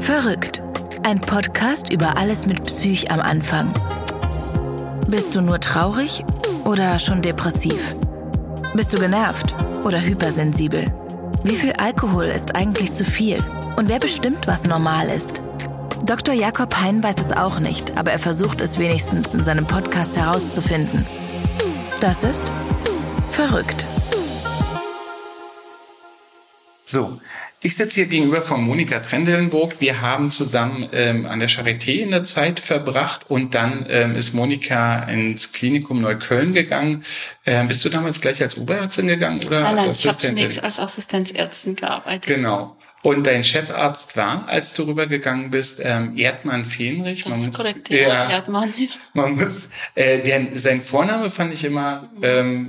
Verrückt. Ein Podcast über alles mit Psych am Anfang. Bist du nur traurig oder schon depressiv? Bist du genervt oder hypersensibel? Wie viel Alkohol ist eigentlich zu viel? Und wer bestimmt, was normal ist? Dr. Jakob Hein weiß es auch nicht, aber er versucht es wenigstens in seinem Podcast herauszufinden. Das ist verrückt. So, ich sitze hier gegenüber von Monika Trendelenburg. Wir haben zusammen an der Charité eine Zeit verbracht und dann ist Monika ins Klinikum Neukölln gegangen. Bist du damals gleich als Oberärztin gegangen oder als Assistentin? Ich habe zunächst als Assistenzärztin gearbeitet. Genau. Und dein Chefarzt war, als du rübergegangen bist, Erdmann Fehnrich. Das ist korrekt, ja, Erdmann. Man muss, sein Vorname fand ich immer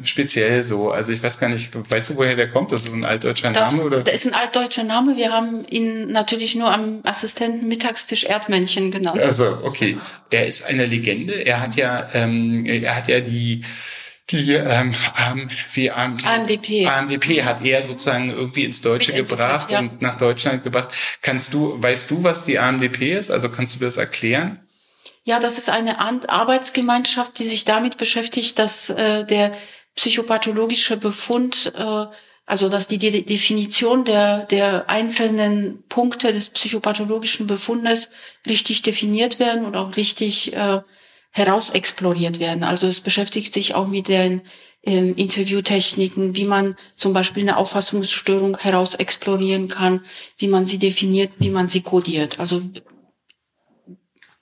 speziell so. Also ich weiß gar nicht, weißt du, woher der kommt? Das ist ein altdeutscher Name, oder? Das ist ein altdeutscher Name. Wir haben ihn natürlich nur am Assistentenmittagstisch Erdmännchen genannt. Also, okay. Er ist eine Legende. Er hat ja AMDP hat er sozusagen irgendwie ins Deutsche gebracht und nach Deutschland gebracht. Weißt du, was die AMDP ist? Also kannst du das erklären? Ja, das ist eine Arbeitsgemeinschaft, die sich damit beschäftigt, dass der psychopathologische Befund, also dass die Definition der einzelnen Punkte des psychopathologischen Befundes richtig definiert werden und auch richtig herausexploriert werden. Also es beschäftigt sich auch mit den Interviewtechniken, wie man zum Beispiel eine Auffassungsstörung herausexplorieren kann, wie man sie definiert, wie man sie kodiert. Also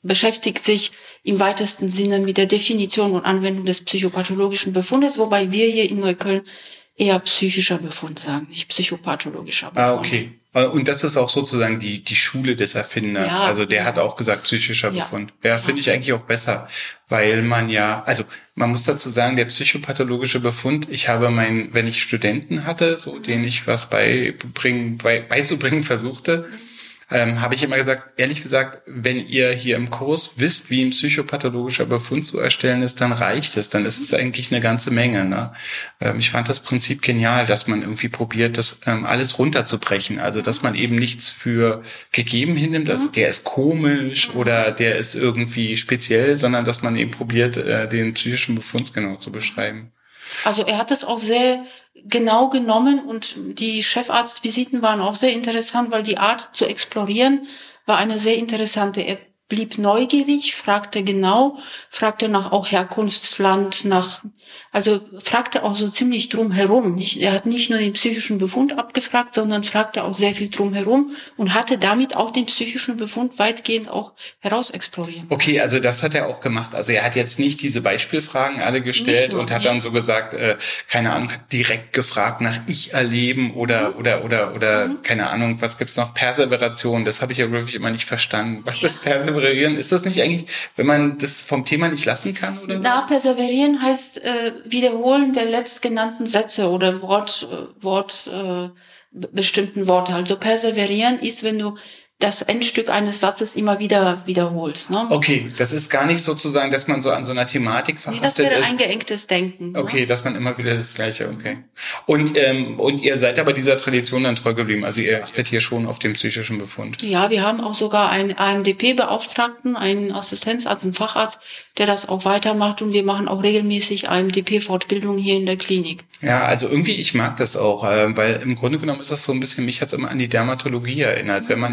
beschäftigt sich im weitesten Sinne mit der Definition und Anwendung des psychopathologischen Befundes, wobei wir hier in Neukölln eher psychischer Befund sagen, nicht psychopathologischer Befund. Ah, okay. Und das ist auch sozusagen die Schule des Erfinders. Ja, also der hat auch gesagt, psychischer Befund. Ja, finde ich eigentlich auch besser, weil man ja, also man muss dazu sagen, der psychopathologische Befund, wenn ich Studenten hatte, so denen ich was beizubringen versuchte, habe ich immer gesagt, ehrlich gesagt, wenn ihr hier im Kurs wisst, wie ein psychopathologischer Befund zu erstellen ist, dann reicht es, dann ist es eigentlich eine ganze Menge. Ne? Ich fand das Prinzip genial, dass man irgendwie probiert, das alles runterzubrechen, also dass man eben nichts für gegeben hinnimmt, also der ist komisch oder der ist irgendwie speziell, sondern dass man eben probiert, den psychischen Befund genau zu beschreiben. Also er hat das auch sehr genau genommen und die Chefarztvisiten waren auch sehr interessant, weil die Art zu explorieren war eine sehr interessante. Er blieb neugierig, fragte nach auch Herkunftsland, also fragte auch so ziemlich drumherum. Er hat nicht nur den psychischen Befund abgefragt, sondern fragte auch sehr viel drumherum und hatte damit auch den psychischen Befund weitgehend auch herausexploriert. Okay, also das hat er auch gemacht. Also er hat jetzt nicht diese Beispielfragen alle gestellt und hat dann so gesagt, keine Ahnung, direkt gefragt nach Ich-Erleben oder keine Ahnung, was gibt's noch? Perseveration, das habe ich ja wirklich immer nicht verstanden. Was ist Perseverieren? Ist das nicht eigentlich, wenn man das vom Thema nicht lassen kann? Oder so? Na, perseverieren heißt Wiederholen der letztgenannten Sätze oder bestimmten Worte. Also perseverieren ist, wenn du das Endstück eines Satzes immer wieder wiederholst. Ne? Okay, das ist gar nicht sozusagen, dass man so an so einer Thematik verhaftet ist. Das wäre eingeengtes Denken. Okay, ne? Dass man immer wieder das Gleiche, okay. Und ihr seid aber dieser Tradition dann treu geblieben, also ihr achtet hier schon auf den psychischen Befund. Ja, wir haben auch sogar einen AMDP-Beauftragten, einen Assistenzarzt, einen Facharzt, der das auch weitermacht und wir machen auch regelmäßig AMDP-Fortbildung hier in der Klinik. Ja, also irgendwie, ich mag das auch, weil im Grunde genommen ist das so ein bisschen, mich hat's immer an die Dermatologie erinnert, wenn man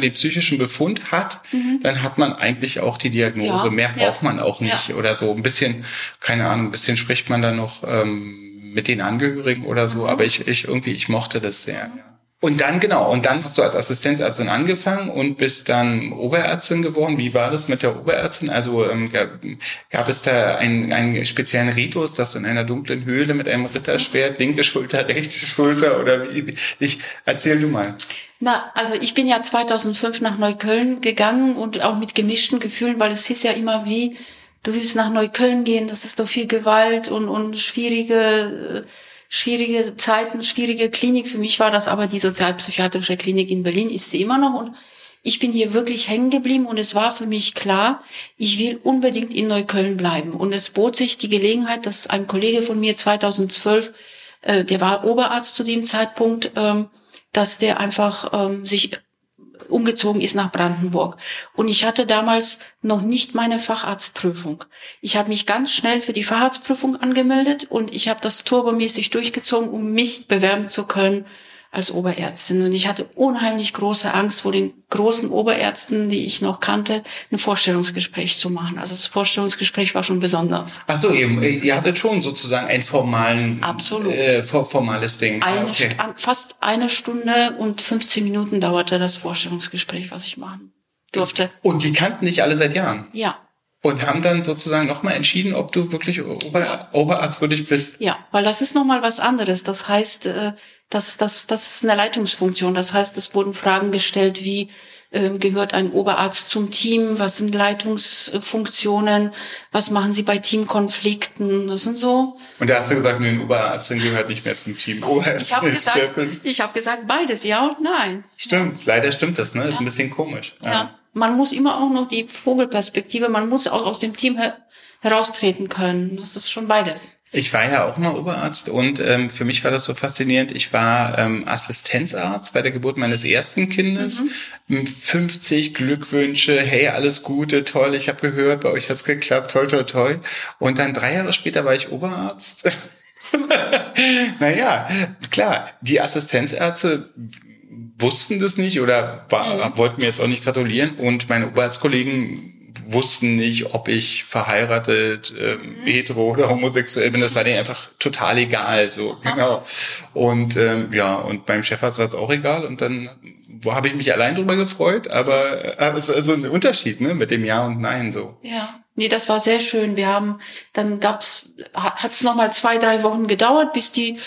den psychischen Befund hat, dann hat man eigentlich auch die Diagnose. Ja, mehr braucht man auch nicht oder so. Ein bisschen, keine Ahnung, ein bisschen spricht man dann noch mit den Angehörigen oder so. Aber ich mochte das sehr. Ja. Und dann hast du als Assistenzärztin angefangen und bist dann Oberärztin geworden. Wie war das mit der Oberärztin? Also gab es da einen speziellen Ritus, dass du in einer dunklen Höhle mit einem Ritterschwert, linke Schulter, rechte Schulter oder wie? Erzähl du mal. Na, also ich bin ja 2005 nach Neukölln gegangen und auch mit gemischten Gefühlen, weil es hieß ja immer wie, du willst nach Neukölln gehen, das ist doch viel Gewalt und schwierige Zeiten, schwierige Klinik. Für mich war das aber die sozialpsychiatrische Klinik in Berlin, ist sie immer noch. Und ich bin hier wirklich hängen geblieben und es war für mich klar, ich will unbedingt in Neukölln bleiben. Und es bot sich die Gelegenheit, dass ein Kollege von mir 2012, der war Oberarzt zu dem Zeitpunkt, dass der einfach sich umgezogen ist nach Brandenburg. Und ich hatte damals noch nicht meine Facharztprüfung. Ich habe mich ganz schnell für die Facharztprüfung angemeldet und ich habe das turbomäßig durchgezogen, um mich bewerben zu können als Oberärztin. Und ich hatte unheimlich große Angst, vor den großen Oberärzten, die ich noch kannte, ein Vorstellungsgespräch zu machen. Also das Vorstellungsgespräch war schon besonders. Ach so, ihr hattet schon sozusagen ein formales Ding. Fast eine Stunde und 15 Minuten dauerte das Vorstellungsgespräch, was ich machen durfte. Und die kannten dich alle seit Jahren? Ja. Und haben dann sozusagen nochmal entschieden, ob du wirklich oberarztwürdig bist? Ja, weil das ist nochmal was anderes. Das heißt, das ist eine Leitungsfunktion. Das heißt, es wurden Fragen gestellt wie, gehört ein Oberarzt zum Team? Was sind Leitungsfunktionen? Was machen Sie bei Teamkonflikten? Das sind so. Und da hast du gesagt, eine Oberärztin gehört nicht mehr zum Team. Ich habe gesagt, beides, ja und nein. Stimmt, ja. Leider stimmt das, ne? Ja. Ist ein bisschen komisch. Ja. Ja, man muss immer auch noch die Vogelperspektive, man muss auch aus dem Team heraustreten können. Das ist schon beides. Ich war ja auch mal Oberarzt und für mich war das so faszinierend. Ich war Assistenzarzt bei der Geburt meines ersten Kindes. Mhm. 50 Glückwünsche, hey, alles Gute, toll, ich habe gehört, bei euch hat's geklappt, toll, toll, toll. Und dann 3 Jahre später war ich Oberarzt. Naja, klar, die Assistenzärzte wussten das nicht oder wollten mir jetzt auch nicht gratulieren und meine Oberarztkollegen wussten nicht, ob ich verheiratet, hetero oder homosexuell bin. Das war denen einfach total egal. So, genau. Und und beim Chefarzt war es auch egal. Und dann habe ich mich allein drüber gefreut. Aber es ist so ein Unterschied, ne, mit dem Ja und Nein so. Ja, nee, das war sehr schön. Wir haben dann hat's noch mal 2-3 Wochen gedauert, bis die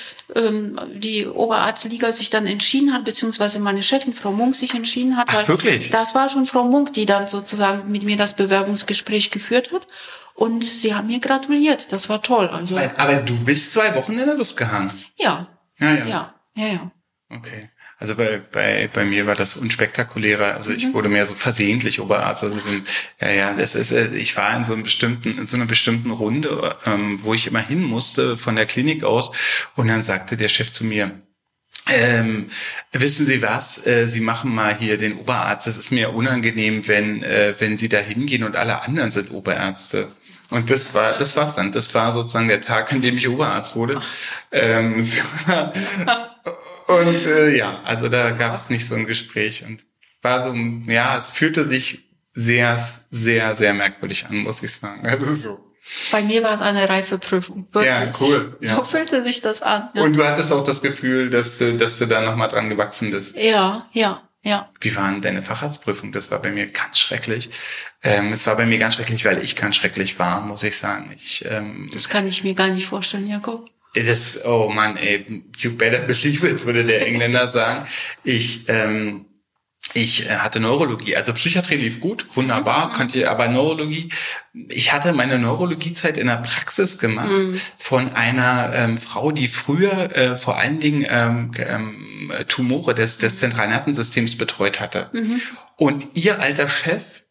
Oberarztliga sich dann entschieden hat, beziehungsweise meine Chefin Frau Munk sich entschieden hat. Ach, wirklich? Das war schon Frau Munk, die dann sozusagen mit mir das Bewerbungsgespräch geführt hat. Und sie haben mir gratuliert. Das war toll. Also. Aber du bist 2 Wochen in der Luft gehangen. Ja. Ja. Okay. Also bei mir war das unspektakulärer. Also ich wurde mehr so versehentlich Oberarzt. Also ich war in so einer bestimmten Runde, wo ich immer hin musste von der Klinik aus. Und dann sagte der Chef zu mir, wissen Sie was? Sie machen mal hier den Oberarzt. Es ist mir unangenehm, wenn Sie da hingehen und alle anderen sind Oberärzte. Und das war's dann. Das war sozusagen der Tag, an dem ich Oberarzt wurde. Und also da gab es nicht so ein Gespräch und war so, es fühlte sich sehr, sehr, sehr merkwürdig an, muss ich sagen. Also so. Bei mir war es eine reife Prüfung. Wirklich. Ja, cool. Ja. So fühlte sich das an. Ja. Und du hattest auch das Gefühl, dass du da nochmal dran gewachsen bist. Ja. Wie war denn deine Facharztprüfung? Das war bei mir ganz schrecklich. Weil ich ganz schrecklich war, muss ich sagen. Das kann ich mir gar nicht vorstellen, Jakob. Oh Mann, ey, you better believe it, würde der Engländer sagen. Ich hatte Neurologie, also Psychiatrie lief gut, wunderbar, aber Neurologie, ich hatte meine Neurologiezeit in der Praxis gemacht von einer Frau, die früher vor allen Dingen Tumore des Zentralnervensystems betreut hatte. Mhm. Und ihr alter Chef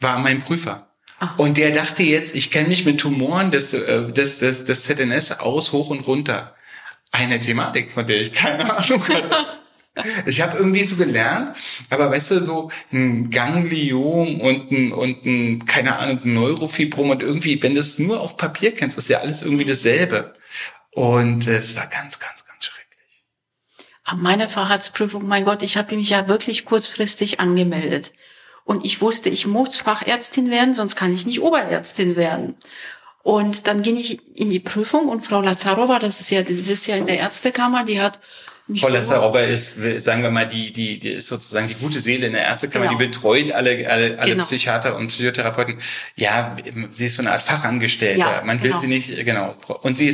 war mein Prüfer. Ach. Und der dachte jetzt, ich kenne mich mit Tumoren des ZNS aus, hoch und runter. Eine Thematik, von der ich keine Ahnung hatte. Ich habe irgendwie so gelernt, aber weißt du, so ein Gangliom und ein keine Ahnung, ein Neurofibrom und irgendwie, wenn du es nur auf Papier kennst, ist ja alles irgendwie dasselbe. Und es war ganz, ganz, ganz schrecklich. An meiner Facharztprüfung, mein Gott, ich habe mich ja wirklich kurzfristig angemeldet. Und ich wusste, ich muss Fachärztin werden, sonst kann ich nicht Oberärztin werden. Und dann ging ich in die Prüfung und Frau Lazarova, das ist ja in der Ärztekammer, die hat mich... Frau Lazarova ist, sagen wir mal, die ist sozusagen die gute Seele in der Ärztekammer, genau. Die betreut alle genau. Psychiater und Psychotherapeuten. Ja, sie ist so eine Art Fachangestellte. Ja, man will sie nicht, genau. Und sie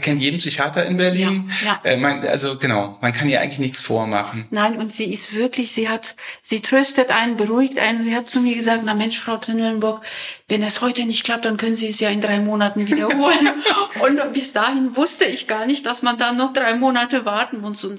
kennt jeden Psychiater in Berlin. Ja. Man kann ihr eigentlich nichts vormachen. Nein, und sie ist wirklich, sie tröstet einen, beruhigt einen. Sie hat zu mir gesagt, na Mensch, Frau Trendelenburg, wenn das heute nicht klappt, dann können Sie es ja in 3 Monaten wiederholen. Und bis dahin wusste ich gar nicht, dass man dann noch 3 Monate warten muss.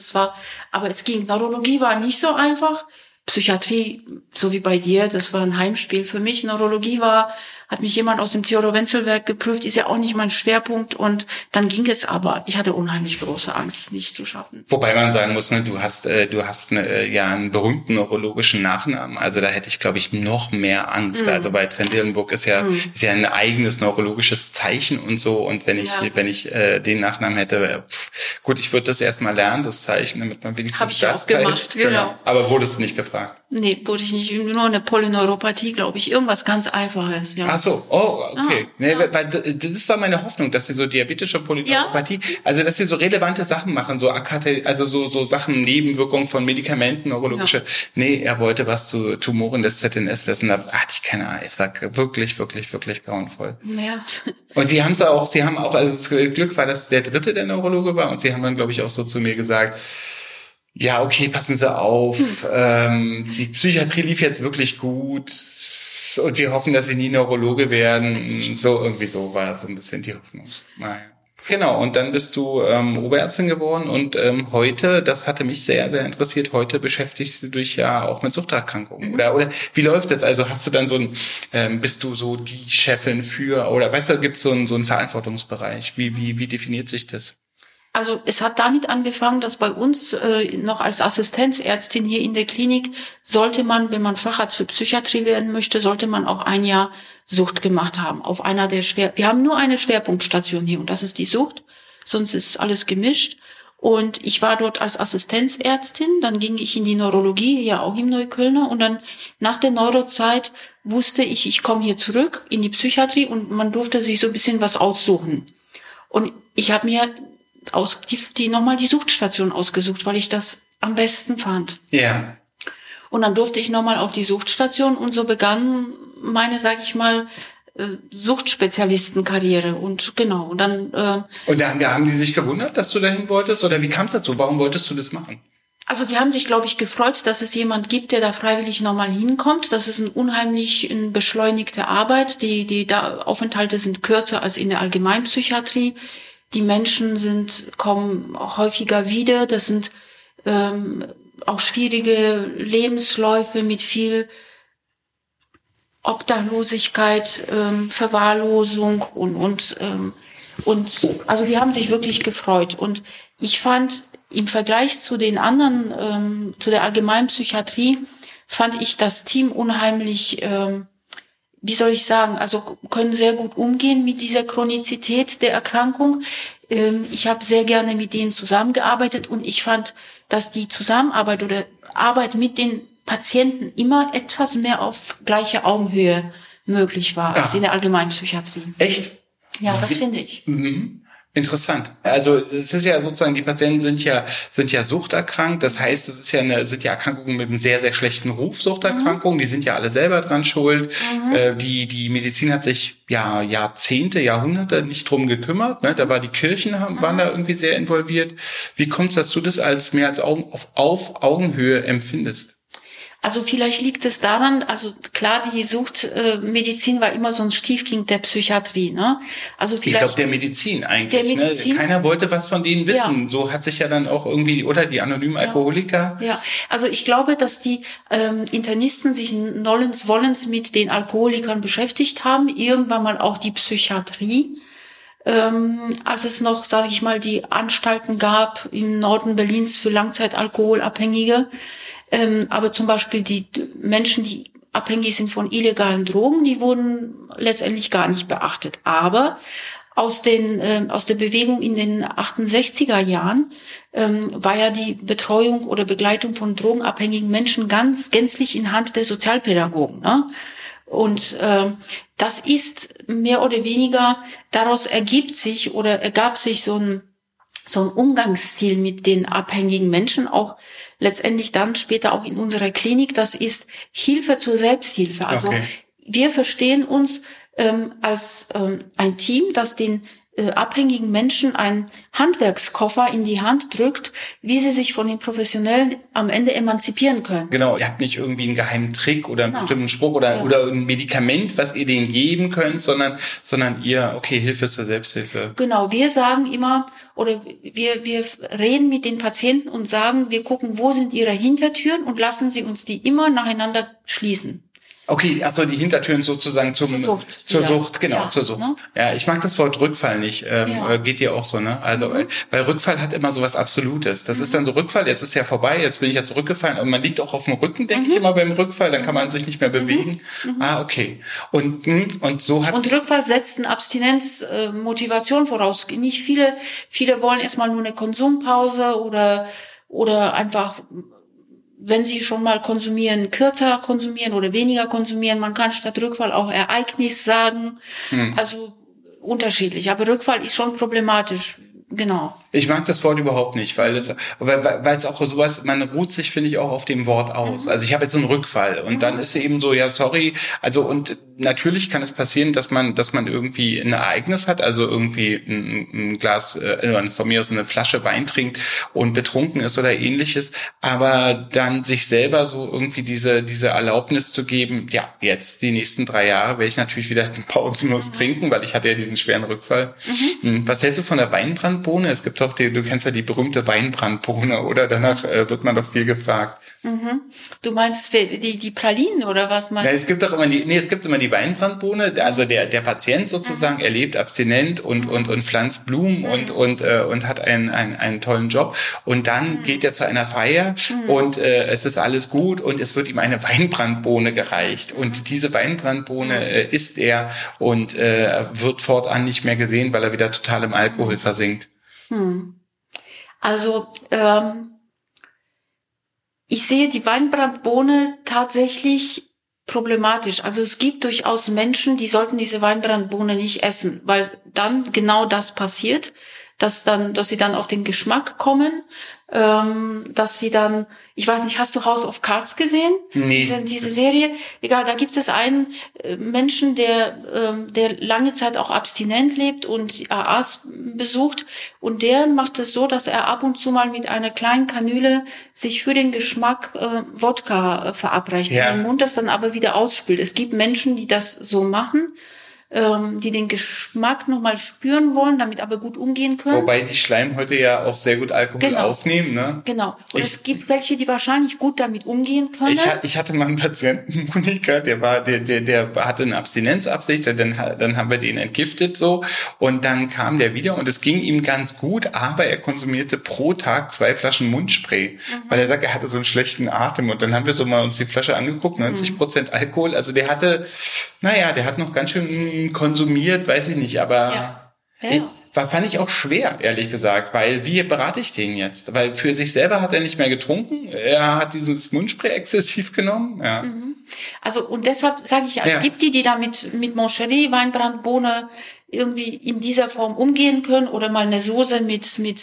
Aber es ging. Neurologie war nicht so einfach. Psychiatrie, so wie bei dir, das war ein Heimspiel für mich. Neurologie war hat mich jemand aus dem Theodor-Wenzel-Werk geprüft, ist ja auch nicht mein Schwerpunkt, und dann ging es aber. Ich hatte unheimlich große Angst, es nicht zu schaffen. Wobei man sagen muss, ne, du hast einen berühmten neurologischen Nachnamen, also da hätte ich, glaube ich, noch mehr Angst. Mhm. Also bei Trendelenburg ist ja ein eigenes neurologisches Zeichen und so, und wenn ich den Nachnamen hätte, gut, ich würde das erstmal lernen, das Zeichen, damit man wenigstens das habe ich auch gemacht, genau. Aber wurdest du nicht gefragt? Nee, wurde ich nicht, nur eine Polyneuropathie, glaube ich, irgendwas ganz Einfaches, ja. Ach so, oh, okay. Weil das war meine Hoffnung, dass sie so diabetische Polyneuropathie, also dass sie so relevante Sachen machen, so so Sachen, Nebenwirkungen von Medikamenten, neurologische. Ja. Nee, er wollte was zu Tumoren des ZNS wissen, da hatte ich keine Ahnung. Es war wirklich, wirklich, wirklich grauenvoll. Ja. Und sie haben auch, also das Glück war, dass der dritte der Neurologe war, und sie haben dann, glaube ich, auch so zu mir gesagt, ja, okay, passen Sie auf, die Psychiatrie lief jetzt wirklich gut, und wir hoffen, dass Sie nie Neurologe werden. So, irgendwie so war so ein bisschen die Hoffnung. Naja. Genau, und dann bist du Oberärztin geworden, und heute, das hatte mich sehr, sehr interessiert, heute beschäftigst du dich ja auch mit Suchterkrankungen. Mhm. Oder wie läuft das? Also hast du dann so ein, bist du so die Chefin für, oder weißt du, gibt es so einen Verantwortungsbereich? Wie definiert sich das? Also es hat damit angefangen, dass bei uns noch als Assistenzärztin hier in der Klinik sollte man, wenn man Facharzt für Psychiatrie werden möchte, sollte man auch ein Jahr Sucht gemacht haben. Auf einer der Wir haben nur eine Schwerpunktstation hier, und das ist die Sucht, sonst ist alles gemischt. Und ich war dort als Assistenzärztin, dann ging ich in die Neurologie, hier auch im Neuköllner, und dann nach der Neurozeit wusste ich, ich komme hier zurück in die Psychiatrie, und man durfte sich so ein bisschen was aussuchen. Und ich habe mir nochmal die Suchtstation ausgesucht, weil ich das am besten fand. Ja. Und dann durfte ich nochmal auf die Suchtstation, und so begann meine, sag ich mal, Suchtspezialistenkarriere, und genau. Und dann haben die sich gewundert, dass du dahin wolltest, oder wie kam es dazu? Warum wolltest du das machen? Also die haben sich, glaube ich, gefreut, dass es jemand gibt, der da freiwillig nochmal hinkommt. Das ist eine unheimlich beschleunigte Arbeit. Die da Aufenthalte sind kürzer als in der Allgemeinpsychiatrie. Die Menschen kommen häufiger wieder. Das sind auch schwierige Lebensläufe mit viel Obdachlosigkeit, Verwahrlosung und also die haben sich wirklich gefreut. Und ich fand im Vergleich zu den anderen, zu der allgemeinen Psychiatrie, fand ich das Team unheimlich wie soll ich sagen, also können sehr gut umgehen mit dieser Chronizität der Erkrankung. Ich habe sehr gerne mit denen zusammengearbeitet, und ich fand, dass die Zusammenarbeit oder Arbeit mit den Patienten immer etwas mehr auf gleicher Augenhöhe möglich war als in der allgemeinen Psychiatrie. Echt? Ja, das finde ich. Mhm. Interessant. Also es ist ja sozusagen, die Patienten sind ja suchterkrankt. Das heißt, es ist ja sind ja Erkrankungen mit einem sehr, sehr schlechten Ruf, Suchterkrankungen. Mhm. Die sind ja alle selber dran schuld. Mhm. Die Medizin hat sich ja Jahrzehnte, Jahrhunderte nicht drum gekümmert. Ne? Da waren da irgendwie sehr involviert. Wie kommt es, dass du das als mehr als auf Augenhöhe empfindest? Also vielleicht liegt es daran, also klar, die Suchtmedizin war immer so ein Stiefkind der Psychiatrie, ne? Also vielleicht. Ich glaube, der Medizin eigentlich, der Medizin, ne? Keiner wollte was von denen wissen. Ja. So hat sich ja dann auch irgendwie, oder die anonymen Alkoholiker. Ja, also ich glaube, dass die Internisten sich wollens mit den Alkoholikern beschäftigt haben. Irgendwann mal auch die Psychiatrie. Als es noch, sage ich mal, die Anstalten gab im Norden Berlins für Langzeitalkoholabhängige. Aber zum Beispiel die Menschen, die abhängig sind von illegalen Drogen, die wurden letztendlich gar nicht beachtet. Aber aus der Bewegung in den 68er Jahren war ja die Betreuung oder Begleitung von drogenabhängigen Menschen gänzlich in Hand der Sozialpädagogen, ne? Und das ist mehr oder weniger, daraus ergab sich so ein Umgangsstil mit den abhängigen Menschen, auch letztendlich dann später auch in unserer Klinik. Das ist Hilfe zur Selbsthilfe. Also wir verstehen uns als ein Team, das den abhängigen Menschen einen Handwerkskoffer in die Hand drückt, wie sie sich von den Professionellen am Ende emanzipieren können. Genau, ihr habt nicht irgendwie einen geheimen Trick oder einen bestimmten Spruch oder ein Medikament, was ihr denen geben könnt, sondern ihr, Hilfe zur Selbsthilfe. Genau, wir sagen immer, oder wir reden mit den Patienten und sagen, wir gucken, wo sind ihre Hintertüren, und lassen sie uns die immer nacheinander schließen. Okay, also die Hintertüren sozusagen zur Sucht. Ne? Ja, ich mag das Wort Rückfall nicht. Geht dir auch so, ne? Also, weil Rückfall hat immer so was Absolutes. Das ist dann so Rückfall, jetzt ist ja vorbei, jetzt bin ich ja zurückgefallen. Und man liegt auch auf dem Rücken, denke ich immer beim Rückfall, dann kann man sich nicht mehr bewegen. Ah, okay. Und so hat... Und Rückfall setzt eine Abstinenzmotivation voraus. Nicht viele wollen erstmal nur eine Konsumpause oder einfach... Wenn Sie schon mal konsumieren, kürzer konsumieren oder weniger konsumieren. Man kann statt Rückfall auch Ereignis sagen. Also unterschiedlich. Aber Rückfall ist schon problematisch. Genau. Ich mag das Wort überhaupt nicht, weil es auch sowas, man ruht sich, finde ich, auch auf dem Wort aus. Also ich habe jetzt einen Rückfall und dann ist eben so, ja, sorry. Also und natürlich kann es passieren, dass man irgendwie ein Ereignis hat, also irgendwie ein Glas, von mir aus eine Flasche Wein trinkt und betrunken ist oder ähnliches, aber dann sich selber so irgendwie diese Erlaubnis zu geben, ja, jetzt die nächsten 3 Jahre werde ich natürlich wieder pausenlos trinken, weil ich hatte ja diesen schweren Rückfall. Was hältst du von der Weinbrandbohne? Es gibt doch du kennst ja die berühmte Weinbrandbohne, oder? Danach wird man doch viel gefragt. Du meinst die Pralinen, oder was meinst du? Ja, es gibt immer die Weinbrandbohne, also der Patient sozusagen erlebt abstinent und pflanzt Blumen und hat einen tollen Job und dann geht er zu einer Feier und es ist alles gut und es wird ihm eine Weinbrandbohne gereicht und diese Weinbrandbohne isst er und wird fortan nicht mehr gesehen, weil er wieder total im Alkohol versinkt. Also ich sehe die Weinbrandbohne tatsächlich problematisch. Also es gibt durchaus Menschen, die sollten diese Weinbrandbohne nicht essen, weil dann genau das passiert, dass sie dann auf den Geschmack kommen, dass sie dann, ich weiß nicht, hast du House of Cards gesehen? Nee. Diese Serie? Egal, da gibt es einen Menschen, der lange Zeit auch abstinent lebt und AAs besucht und der macht es so, dass er ab und zu mal mit einer kleinen Kanüle sich für den Geschmack Wodka verabreicht und im Mund das dann aber wieder ausspült. Es gibt Menschen, die das so machen, die den Geschmack nochmal spüren wollen, damit aber gut umgehen können. Wobei die Schleimhäute ja auch sehr gut Alkohol aufnehmen, ne? Genau. Und es gibt welche, die wahrscheinlich gut damit umgehen können. Ich hatte mal einen Patienten, Monika, der hatte eine Abstinenzabsicht, dann haben wir den entgiftet so und dann kam der wieder und es ging ihm ganz gut, aber er konsumierte pro Tag 2 Flaschen Mundspray, weil er sagt, er hatte so einen schlechten Atem und dann haben wir so mal uns die Flasche angeguckt, 90% Alkohol, also der hat noch ganz schön konsumiert, weiß ich nicht, aber fand ich auch schwer, ehrlich gesagt, weil wie berate ich den jetzt? Weil für sich selber hat er nicht mehr getrunken, er hat dieses Mundspray exzessiv genommen. Ja. Also und deshalb sage ich, es gibt die da mit Moncherie, Weinbrandbohne irgendwie in dieser Form umgehen können oder mal eine Soße mit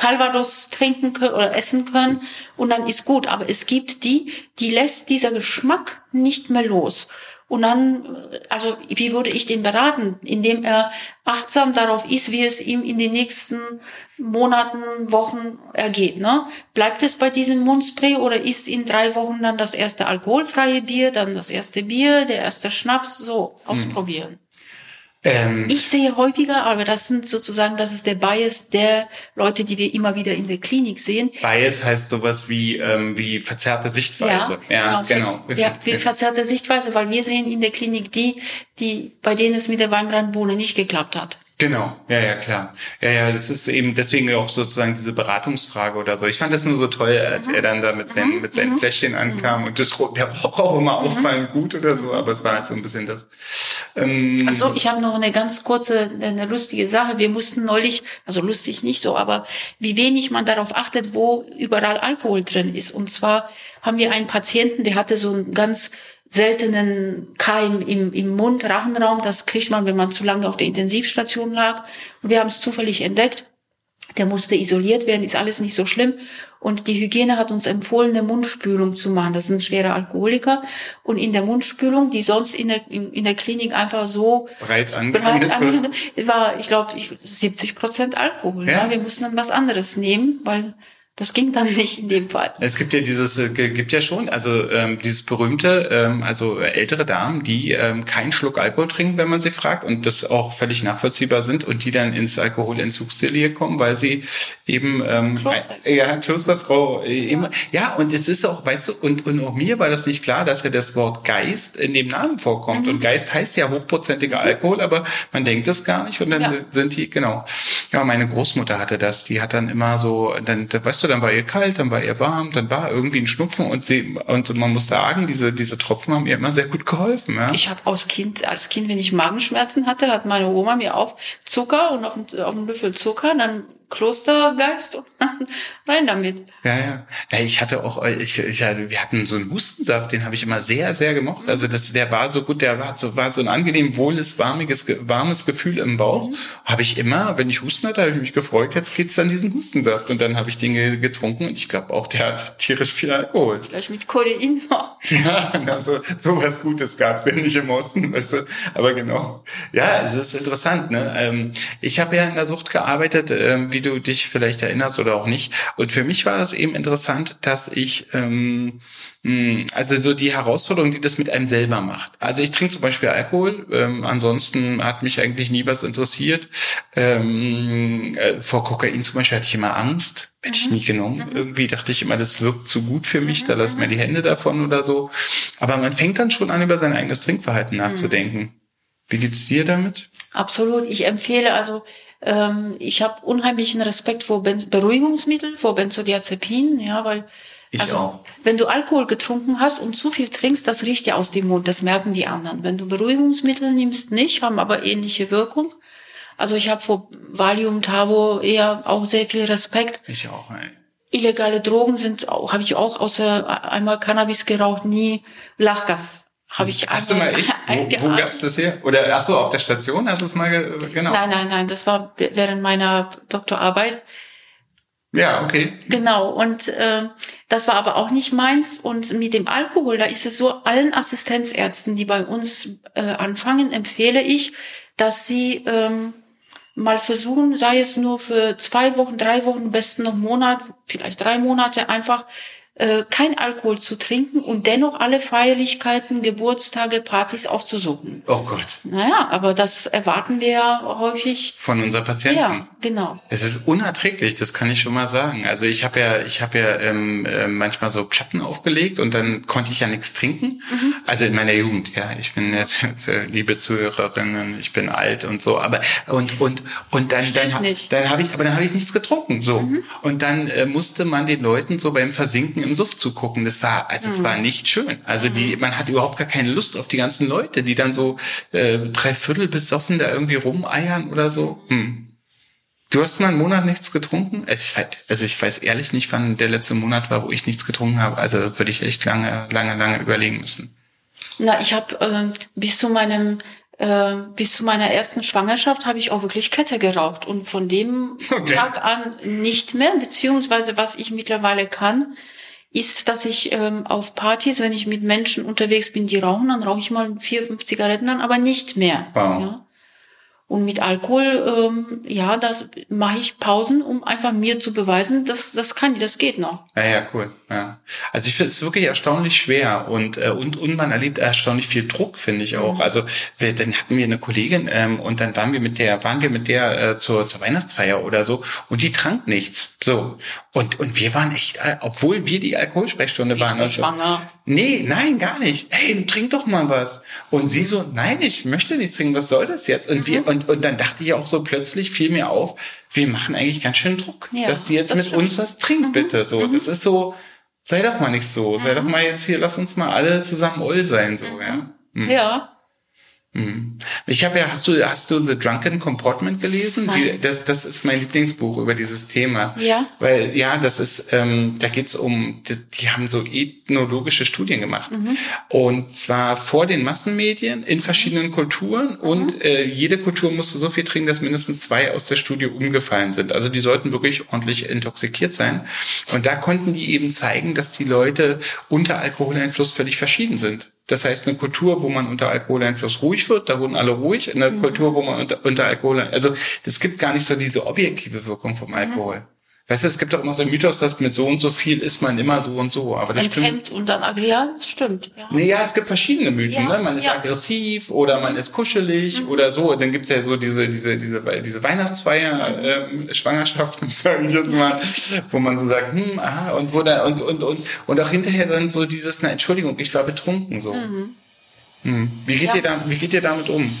Calvados trinken können oder essen können und dann ist gut. Aber es gibt die lässt dieser Geschmack nicht mehr los. Und dann, also wie würde ich den beraten? Indem er achtsam darauf ist, wie es ihm in den nächsten Monaten, Wochen ergeht. Ne? Bleibt es bei diesem Mundspray oder ist in 3 Wochen dann das erste alkoholfreie Bier, dann das erste Bier, der erste Schnaps, so ausprobieren. Ich sehe häufiger, aber das ist der Bias der Leute, die wir immer wieder in der Klinik sehen. Bias heißt sowas wie verzerrte Sichtweise. Ja, genau. Ja, wie verzerrte Sichtweise, weil wir sehen in der Klinik die bei denen es mit der Weinbrandbohne nicht geklappt hat. Genau, ja, klar. Ja, das ist eben deswegen auch sozusagen diese Beratungsfrage oder so. Ich fand das nur so toll, als er dann da mit seinen Fläschchen ankam und das der roch auch immer auffallend gut oder so, aber es war halt so ein bisschen das. Also ich habe noch eine ganz kurze, eine lustige Sache. Wir mussten neulich, also lustig nicht so, aber wie wenig man darauf achtet, wo überall Alkohol drin ist. Und zwar haben wir einen Patienten, der hatte so einen ganz seltenen Keim im Mund, Rachenraum, das kriegt man, wenn man zu lange auf der Intensivstation lag. Und wir haben es zufällig entdeckt. Der musste isoliert werden, ist alles nicht so schlimm. Und die Hygiene hat uns empfohlen, eine Mundspülung zu machen. Das ist ein schwerer Alkoholiker. Und in der Mundspülung, die sonst in der Klinik einfach so breit angewendet war, ich glaube, 70% Alkohol. Ja. Wir mussten dann was anderes nehmen, weil Das ging dann nicht in dem Fall. Es gibt ja dieses berühmte, also ältere Damen, die keinen Schluck Alkohol trinken, wenn man sie fragt, und das auch völlig nachvollziehbar sind und die dann ins Alkoholentzugsdelir kommen, weil sie eben Klosterfrau immer. Ja, und es ist auch, weißt du, und auch mir war das nicht klar, dass ja das Wort Geist in dem Namen vorkommt. Mhm. Und Geist heißt ja hochprozentiger Alkohol, aber man denkt das gar nicht. Und dann sind die, genau. Ja, meine Großmutter hatte das, die hat dann immer so, weißt du, dann war ihr kalt, dann war ihr warm, dann war irgendwie ein Schnupfen und man muss sagen, diese Tropfen haben ihr immer sehr gut geholfen. Ja? Ich habe als Kind, wenn ich Magenschmerzen hatte, hat meine Oma mir auf Zucker und auf einen Löffel Zucker, dann Klostergeist und dann rein damit. Ja. Wir hatten so einen Hustensaft, den habe ich immer sehr, sehr gemocht. Also der war so gut, war so ein angenehm wohles, warmes Gefühl im Bauch. Mhm. Habe ich immer, wenn ich Husten hatte, habe ich mich gefreut, jetzt geht's an diesen Hustensaft. Und dann habe ich den getrunken und ich glaube auch, der hat tierisch viel Alkohol. Vielleicht mit Kodein noch. Ja, also sowas Gutes gab's ja nicht im Osten, weißt du. Aber genau. Ja, es ist interessant, ne? Ich habe ja in der Sucht gearbeitet, wie du dich vielleicht erinnerst oder auch nicht. Und für mich war das eben interessant, dass ich also so die Herausforderung, die das mit einem selber macht. Also ich trinke zum Beispiel Alkohol, ansonsten hat mich eigentlich nie was interessiert. Vor Kokain zum Beispiel hatte ich immer Angst. Hätte ich nie genommen. Irgendwie dachte ich immer, das wirkt zu gut für mich, da lass mir die Hände davon oder so. Aber man fängt dann schon an, über sein eigenes Trinkverhalten nachzudenken. Wie geht's dir damit? Absolut. Ich empfehle also, ich habe unheimlichen Respekt vor Beruhigungsmitteln, vor Benzodiazepinen, ja, weil wenn du Alkohol getrunken hast und zu viel trinkst, das riecht ja aus dem Mund, das merken die anderen. Wenn du Beruhigungsmittel nimmst, nicht, haben aber ähnliche Wirkung. Also ich habe vor Valium, Tavo eher auch sehr viel Respekt. Ich auch, ey. Illegale Drogen habe ich auch außer einmal Cannabis geraucht, nie Lachgas. Habe ich wo gab's das hier? Oder auf der Station hast du es mal genau. Nein, das war während meiner Doktorarbeit. Ja, okay. Genau, und das war aber auch nicht meins. Und mit dem Alkohol, da ist es so, allen Assistenzärzten, die bei uns anfangen, empfehle ich, dass sie mal versuchen, sei es nur für 2 Wochen, 3 Wochen, am besten noch einen Monat, vielleicht 3 Monate, einfach kein Alkohol zu trinken und dennoch alle Feierlichkeiten, Geburtstage, Partys aufzusuchen. Oh Gott. Naja, aber das erwarten wir ja häufig. Von unseren Patienten. Ja, genau. Es ist unerträglich, das kann ich schon mal sagen. Also ich habe manchmal so Platten aufgelegt und dann konnte ich ja nichts trinken. Mhm. Also in meiner Jugend, ja. Ich bin jetzt, für liebe Zuhörerinnen, ich bin alt und so, aber und dann habe ich nichts getrunken, so. Mhm. Und dann musste man den Leuten so beim Versinken im Suff zu gucken, es war nicht schön. Also man hat überhaupt gar keine Lust auf die ganzen Leute, die dann so 3/4 besoffen da irgendwie rumeiern oder so. Hm. Du hast mal einen Monat nichts getrunken? Also ich weiß ehrlich nicht, wann der letzte Monat war, wo ich nichts getrunken habe. Also würde ich echt lange überlegen müssen. Na, ich habe bis zu meiner ersten Schwangerschaft habe ich auch wirklich Kette geraucht und von dem Tag an nicht mehr, beziehungsweise was ich mittlerweile kann, ist, dass ich auf Partys, wenn ich mit Menschen unterwegs bin, die rauchen, dann rauche ich mal 4, 5 Zigaretten an, aber nicht mehr. Wow. Ja. Und mit Alkohol, das mache ich Pausen, um einfach mir zu beweisen, dass das geht noch. Ja, cool. Ja. Also ich finde es wirklich erstaunlich schwer und man erlebt erstaunlich viel Druck, finde ich auch. Mhm. Also dann hatten wir eine Kollegin und dann waren wir mit der zur Weihnachtsfeier oder so und die trank nichts. So und wir waren echt, obwohl wir die Alkoholsprechstunde waren. Bist du schwanger? Nee, nein, gar nicht. Hey, trink doch mal was. Und sie so, nein, ich möchte nicht trinken, was soll das jetzt? Und dann dachte ich auch so, plötzlich fiel mir auf, wir machen eigentlich ganz schön Druck, dass die jetzt das mit stimmt. uns was trinkt, bitte. So, das ist so, sei doch mal nicht so, sei doch mal jetzt hier, lass uns mal alle zusammen oll sein, so, ja. Mhm. Ja. Ich habe hast du The Drunken Comportment gelesen? Das ist mein Lieblingsbuch über dieses Thema. Ja. Weil, das ist, da geht's um, die haben so ethnologische Studien gemacht. Mhm. Und zwar vor den Massenmedien in verschiedenen Kulturen und jede Kultur musste so viel trinken, dass mindestens 2 aus der Studie umgefallen sind. Also die sollten wirklich ordentlich intoxikiert sein. Und da konnten die eben zeigen, dass die Leute unter Alkoholeinfluss völlig verschieden sind. Das heißt, eine Kultur, wo man unter Alkoholeinfluss ruhig wird, da wurden alle ruhig. Eine Kultur, wo man unter Alkohol... Also es gibt gar nicht so diese objektive Wirkung vom Alkohol. Weißt du, es gibt doch immer so einen Mythos, dass mit so und so viel ist man immer so und so. Aber das stimmt. Enthemmt und dann agriert, das stimmt. Ja. Naja, es gibt verschiedene Mythen. Ja, ne? Man ist aggressiv oder man ist kuschelig oder so. Dann gibt es ja so diese Weihnachtsfeier-Schwangerschaften, sage ich jetzt mal, wo man so sagt, und wo da, und auch hinterher dann so dieses, Entschuldigung, ich war betrunken, so. Mhm. Wie geht ihr damit um?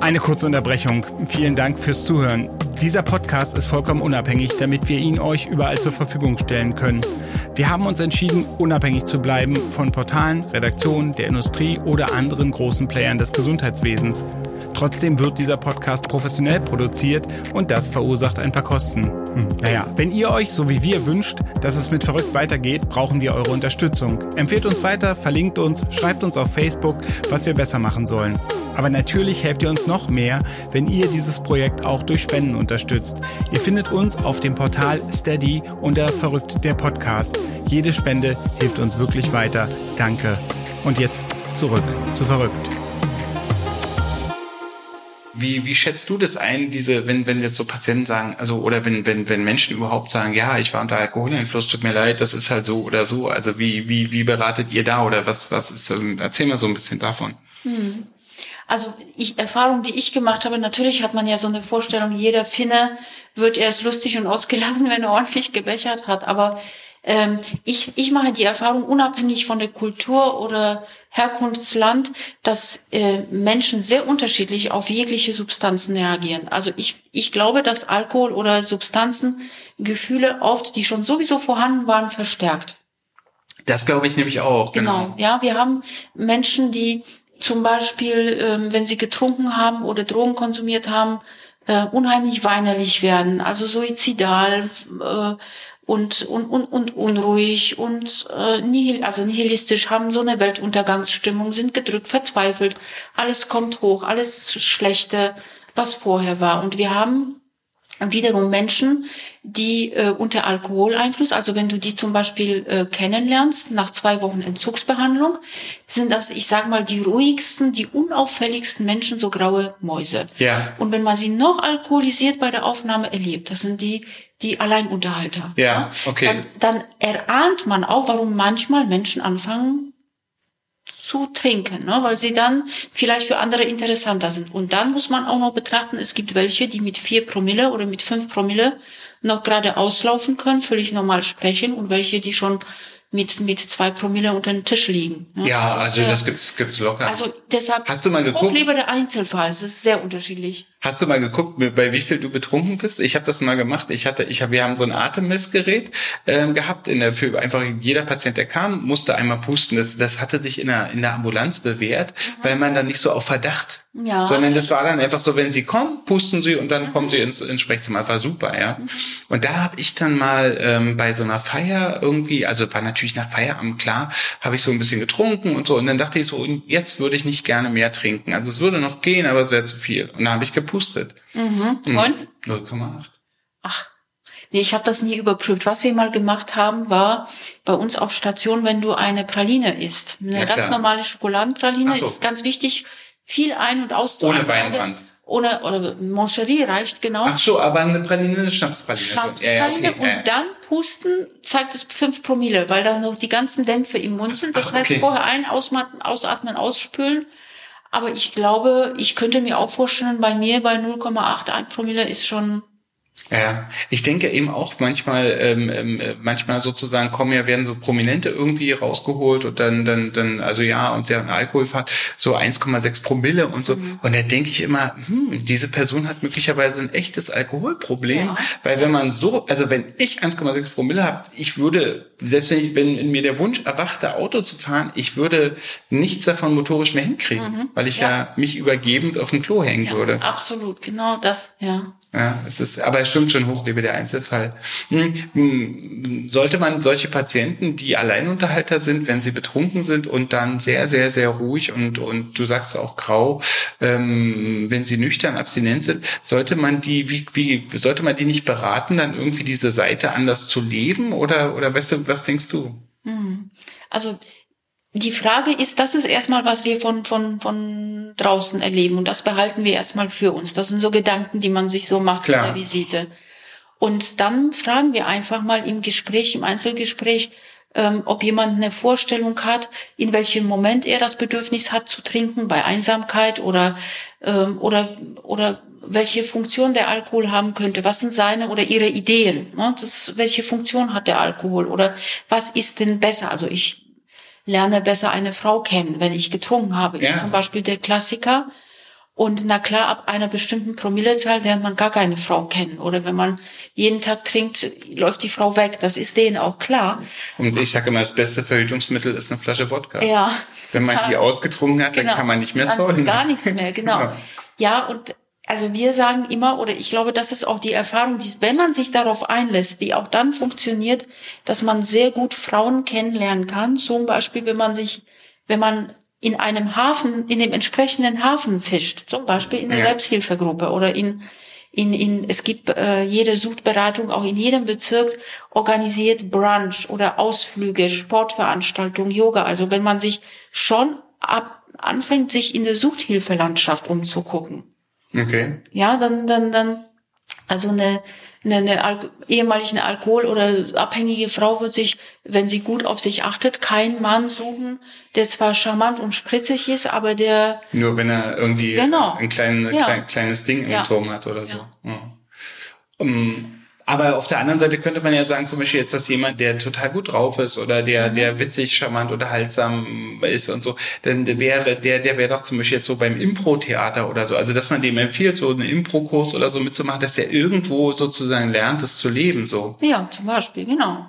Eine kurze Unterbrechung. Vielen Dank fürs Zuhören. Dieser Podcast ist vollkommen unabhängig, damit wir ihn euch überall zur Verfügung stellen können. Wir haben uns entschieden, unabhängig zu bleiben von Portalen, Redaktionen, der Industrie oder anderen großen Playern des Gesundheitswesens. Trotzdem wird dieser Podcast professionell produziert und das verursacht ein paar Kosten. Wenn ihr euch, so wie wir, wünscht, dass es mit Verrückt weitergeht, brauchen wir eure Unterstützung. Empfehlt uns weiter, verlinkt uns, schreibt uns auf Facebook, was wir besser machen sollen. Aber natürlich helft ihr uns noch mehr, wenn ihr dieses Projekt auch durch Spenden unterstützt. Ihr findet uns auf dem Portal Steady unter Verrückt der Podcast. Jede Spende hilft uns wirklich weiter. Danke. Und jetzt zurück zu Verrückt. Wie schätzt du das ein, diese, wenn jetzt so Patienten sagen, also, oder wenn Menschen überhaupt sagen, ja, ich war unter Alkoholeinfluss, tut mir leid, das ist halt so oder so, also wie beratet ihr da oder was ist, erzähl mal so ein bisschen davon. Also, Erfahrung, die ich gemacht habe, natürlich hat man ja so eine Vorstellung, jeder Finne wird erst lustig und ausgelassen, wenn er ordentlich gebechert hat, aber ich mache die Erfahrung, unabhängig von der Kultur oder Herkunftsland, dass Menschen sehr unterschiedlich auf jegliche Substanzen reagieren. Also ich glaube, dass Alkohol oder Substanzen Gefühle oft, die schon sowieso vorhanden waren, verstärkt. Das glaube ich nämlich auch. Genau. Ja, wir haben Menschen, die zum Beispiel, wenn sie getrunken haben oder Drogen konsumiert haben, unheimlich weinerlich werden, also suizidal, und unruhig und nihilistisch, haben so eine Weltuntergangsstimmung, sind gedrückt, verzweifelt, alles kommt hoch, alles Schlechte, was vorher war. Und wir haben wiederum Menschen, die unter Alkoholeinfluss, also wenn du die zum Beispiel kennenlernst, nach 2 Wochen Entzugsbehandlung, sind das, ich sag mal, die ruhigsten, die unauffälligsten Menschen, so graue Mäuse. Ja. Und wenn man sie noch alkoholisiert bei der Aufnahme erlebt, das sind die Alleinunterhalter. Ja, okay. Dann erahnt man auch, warum manchmal Menschen anfangen zu trinken, ne? Weil sie dann vielleicht für andere interessanter sind. Und dann muss man auch noch betrachten, es gibt welche, die mit 4 Promille oder mit 5 Promille noch gerade auslaufen können, völlig normal sprechen, und welche, die schon mit 2 Promille unter dem Tisch liegen. Ne? Ja, das gibt's locker. Also deshalb, hast du mal geguckt? Hochlebe der Einzelfall, es ist sehr unterschiedlich. Hast du mal geguckt, bei wie viel du betrunken bist? Ich habe das mal gemacht. Wir haben so ein Atemmessgerät gehabt. Für einfach jeder Patient, der kam, musste einmal pusten. Das hatte sich in der Ambulanz bewährt, weil man dann nicht so auf Verdacht, sondern das war dann einfach so, wenn sie kommen, pusten sie und dann kommen sie ins Sprechzimmer. Das war super, ja. Und da habe ich dann mal bei so einer Feier irgendwie, also war natürlich nach Feierabend klar, habe ich so ein bisschen getrunken und so. Und dann dachte ich so, jetzt würde ich nicht gerne mehr trinken. Also es würde noch gehen, aber es wäre zu viel. Und da habe ich gepustet. Und? 0,8. Ach, nee, ich habe das nie überprüft. Was wir mal gemacht haben, war bei uns auf Station, wenn du eine Praline isst. Eine ganz normale Schokoladenpraline ist ganz wichtig, viel ein- und auszuatmen. Ohne Weinbrand. Ohne, oder Moncherie reicht, genau. Ach so, aber eine Praline, eine Schnapspraline. Ja, okay. Und dann pusten, zeigt es 5 Promille, weil dann noch die ganzen Dämpfe im Mund sind. Das heißt, vorher ein-, ausatmen, ausspülen. Aber ich glaube, ich könnte mir auch vorstellen, bei mir bei 0,81 Promille ist schon... Ja, ich denke eben auch manchmal sozusagen werden so Prominente irgendwie rausgeholt und dann also ja, und sie haben eine Alkoholfahrt, so 1,6 Promille und so. Und da denke ich immer, diese Person hat möglicherweise ein echtes Alkoholproblem, weil wenn man so, also wenn ich 1,6 Promille habe, ich würde, selbst wenn in mir der Wunsch erwachte, Auto zu fahren, ich würde nichts davon motorisch mehr hinkriegen, weil ich ja mich übergebend auf dem Klo hängen würde. Absolut, genau das, ja, es ist, aber es stimmt schon, hochlebe der Einzelfall. Sollte man solche Patienten, die Alleinunterhalter sind, wenn sie betrunken sind und dann sehr, sehr, sehr ruhig und du sagst auch grau, wenn sie nüchtern, abstinent sind, sollte man die nicht beraten, dann irgendwie diese Seite anders zu leben, oder weißt du, was denkst du? Also, die Frage ist, das ist erstmal, was wir von draußen erleben, und das behalten wir erstmal für uns. Das sind so Gedanken, die man sich so macht in der Visite. Und dann fragen wir einfach mal im Gespräch, im Einzelgespräch, ob jemand eine Vorstellung hat, in welchem Moment er das Bedürfnis hat zu trinken, bei Einsamkeit oder welche Funktion der Alkohol haben könnte. Was sind seine oder ihre Ideen? Ne? Welche Funktion hat der Alkohol? Oder was ist denn besser? Also ich lerne besser eine Frau kennen, wenn ich getrunken habe. Ja. Ist zum Beispiel der Klassiker. Und na klar, ab einer bestimmten Promillezahl lernt man gar keine Frau kennen. Oder wenn man jeden Tag trinkt, läuft die Frau weg. Das ist denen auch klar. Und ich sage immer, das beste Verhütungsmittel ist eine Flasche Wodka. Ja. Wenn man die ausgetrunken hat, genau, dann kann man nicht mehr zeugen. Gar nichts mehr, genau. Ja, und also wir sagen immer, oder ich glaube, das ist auch die Erfahrung, die, wenn man sich darauf einlässt, die auch dann funktioniert, dass man sehr gut Frauen kennenlernen kann. Zum Beispiel, wenn man in einem Hafen, in dem entsprechenden Hafen fischt, zum Beispiel in der Selbsthilfegruppe oder es gibt jede Suchtberatung auch in jedem Bezirk organisiert Brunch oder Ausflüge, Sportveranstaltungen, Yoga. Also wenn man sich schon anfängt, sich in der Suchthilfelandschaft umzugucken. Okay. Ja, dann, also eine ehemalige Alkohol- oder abhängige Frau wird sich, wenn sie gut auf sich achtet, keinen Mann suchen, der zwar charmant und spritzig ist, aber der... Nur wenn er irgendwie ein kleines Ding im Turm hat oder so. Ja. Ja. Aber auf der anderen Seite könnte man ja sagen, zum Beispiel jetzt, dass jemand, der total gut drauf ist oder der witzig, charmant, unterhaltsam ist und so, dann der wäre doch zum Beispiel jetzt so beim Impro-Theater oder so. Also, dass man dem empfiehlt, so einen Impro-Kurs oder so mitzumachen, dass der irgendwo sozusagen lernt, das zu leben, so. Ja, zum Beispiel, genau.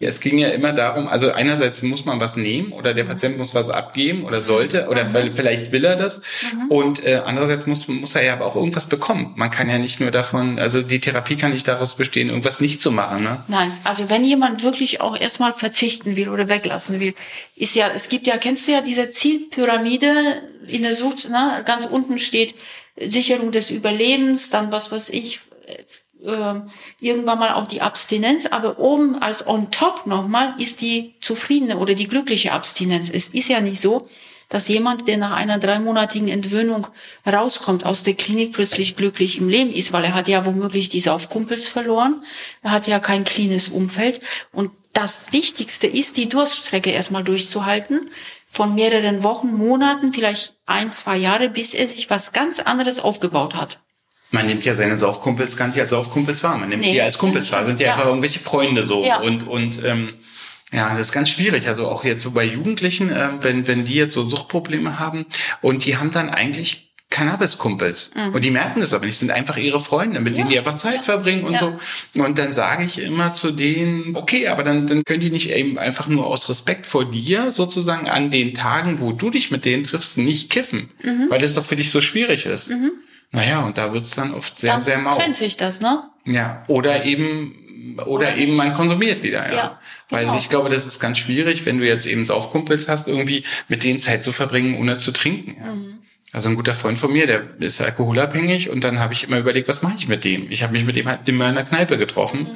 Ja, es ging ja immer darum, also einerseits muss man was nehmen oder der Patient muss was abgeben oder sollte oder vielleicht will er das und andererseits muss er ja aber auch irgendwas bekommen. Man kann ja nicht nur davon, also die Therapie kann nicht daraus bestehen, irgendwas nicht zu machen, ne? Nein, also wenn jemand wirklich auch erstmal verzichten will oder weglassen will, ist ja, es gibt ja, kennst du ja diese Zielpyramide in der Sucht, ne? Ganz unten steht Sicherung des Überlebens, dann was weiß ich, irgendwann mal auch die Abstinenz, aber oben als on top nochmal ist die zufriedene oder die glückliche Abstinenz. Es ist ja nicht so, dass jemand, der nach einer 3-monatigen Entwöhnung rauskommt aus der Klinik, plötzlich glücklich im Leben ist, weil er hat ja womöglich die Saufkumpels verloren, er hat ja kein cleanes Umfeld und das Wichtigste ist, die Durststrecke erstmal durchzuhalten, von mehreren Wochen, Monaten, vielleicht 1-2 Jahre, bis er sich was ganz anderes aufgebaut hat. Man nimmt ja seine Saufkumpels gar nicht als Saufkumpels wahr. Man nimmt die als Kumpels wahr. Sind ja einfach irgendwelche Freunde so. Ja. Und das ist ganz schwierig. Also auch jetzt so bei Jugendlichen, wenn die jetzt so Suchtprobleme haben und die haben dann eigentlich Cannabis-Kumpels. Mhm. Und die merken das aber nicht. Sind einfach ihre Freunde, mit denen die einfach Zeit verbringen und so. Und dann sage ich immer zu denen, okay, aber dann können die nicht eben einfach nur aus Respekt vor dir sozusagen an den Tagen, wo du dich mit denen triffst, nicht kiffen. Mhm. Weil das doch für dich so schwierig ist. Mhm. Naja, und da wird's dann oft sehr, dann sehr mau. Dann trennt sich das, ne? Ja, oder eben man konsumiert wieder, ja. Weil ich glaube, das ist ganz schwierig, wenn du jetzt eben Saufkumpels hast, irgendwie mit denen Zeit zu verbringen, ohne zu trinken, ja. Mhm. Also ein guter Freund von mir, der ist alkoholabhängig und dann habe ich immer überlegt, was mache ich mit dem? Ich habe mich mit dem halt immer in der Kneipe getroffen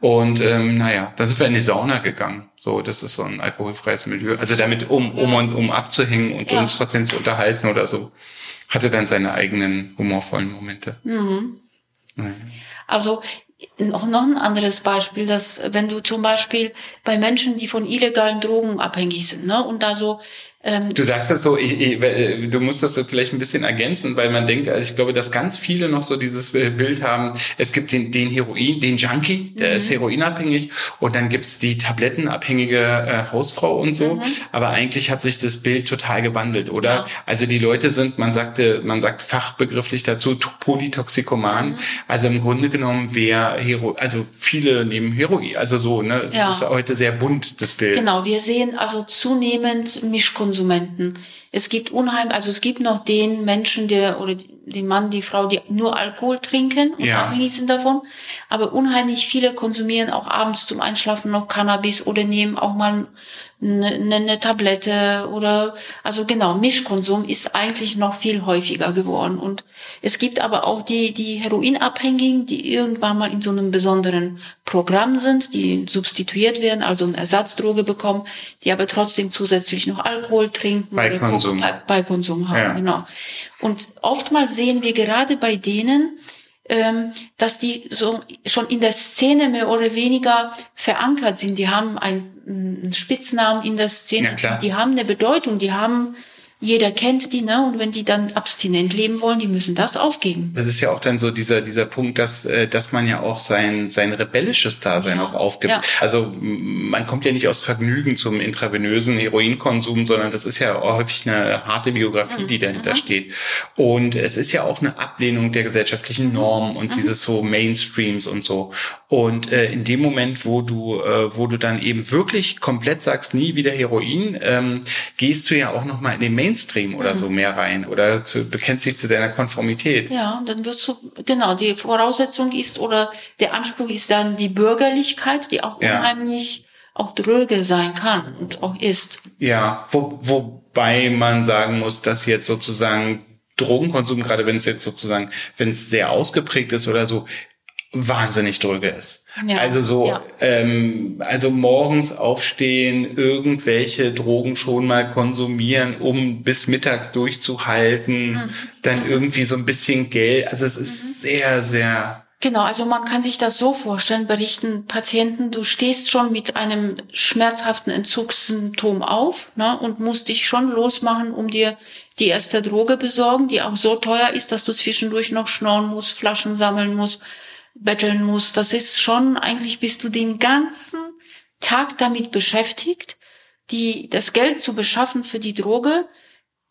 und dann sind wir in die Sauna gegangen. So, das ist so ein alkoholfreies Milieu. Also damit um abzuhängen und uns trotzdem zu unterhalten oder so. Hatte dann seine eigenen humorvollen Momente. Mhm. Naja. Also noch ein anderes Beispiel, dass wenn du zum Beispiel bei Menschen, die von illegalen Drogen abhängig sind, ne, und da so... Du sagst das so, du musst das so vielleicht ein bisschen ergänzen, weil man denkt, also ich glaube, dass ganz viele noch so dieses Bild haben, es gibt den Junkie, der ist heroinabhängig und dann gibt's die tablettenabhängige Hausfrau und so, aber eigentlich hat sich das Bild total gewandelt, oder? Ja. Also die Leute sind, man sagt fachbegrifflich dazu, Polytoxikoman, also im Grunde genommen viele nehmen Heroin, also so, ne? Ja. Das ist heute sehr bunt, das Bild. Genau, wir sehen also zunehmend Mischkonsum. Es gibt es gibt noch den Menschen, den Mann, die Frau, die nur Alkohol trinken und abhängig sind davon. Aber unheimlich viele konsumieren auch abends zum Einschlafen noch Cannabis oder nehmen auch mal eine Tablette Mischkonsum ist eigentlich noch viel häufiger geworden. Und es gibt aber auch die Heroinabhängigen, die irgendwann mal in so einem besonderen Programm sind, die substituiert werden, also eine Ersatzdroge bekommen, die aber trotzdem zusätzlich noch Alkohol trinken. Bei Konsum haben, genau. Und oftmals sehen wir gerade bei denen, dass die so schon in der Szene mehr oder weniger verankert sind. Die haben einen Spitznamen in der Szene, ja, die haben eine Bedeutung, die haben, jeder kennt die, ne? Und wenn die dann abstinent leben wollen, die müssen das aufgeben. Das ist ja auch dann so dieser Punkt, dass man ja auch sein rebellisches Dasein auch aufgibt. Ja. Also man kommt ja nicht aus Vergnügen zum intravenösen Heroinkonsum, sondern das ist ja häufig eine harte Biografie, die dahinter steht. Und es ist ja auch eine Ablehnung der gesellschaftlichen Normen und dieses so Mainstreams und so. Und in dem Moment, wo du dann eben wirklich komplett sagst, nie wieder Heroin, gehst du ja auch nochmal in den Mainstream oder so mehr rein oder bekennst dich zu deiner Konformität. Ja, dann wirst du, genau, die Voraussetzung ist oder der Anspruch ist dann die Bürgerlichkeit, die auch unheimlich auch dröge sein kann und auch ist. Ja, wobei man sagen muss, dass jetzt sozusagen Drogenkonsum, gerade wenn es sehr ausgeprägt ist oder so, wahnsinnig dröge ist. Ja, also also morgens aufstehen, irgendwelche Drogen schon mal konsumieren, um bis mittags durchzuhalten, dann irgendwie so ein bisschen Geld. Also es ist sehr, sehr... Genau, also man kann sich das so vorstellen, berichten Patienten, du stehst schon mit einem schmerzhaften Entzugssymptom auf, ne, und musst dich schon losmachen, um dir die erste Droge besorgen, die auch so teuer ist, dass du zwischendurch noch schnorren musst, Flaschen sammeln musst, betteln muss. Das ist schon, eigentlich bist du den ganzen Tag damit beschäftigt, das Geld zu beschaffen für die Droge,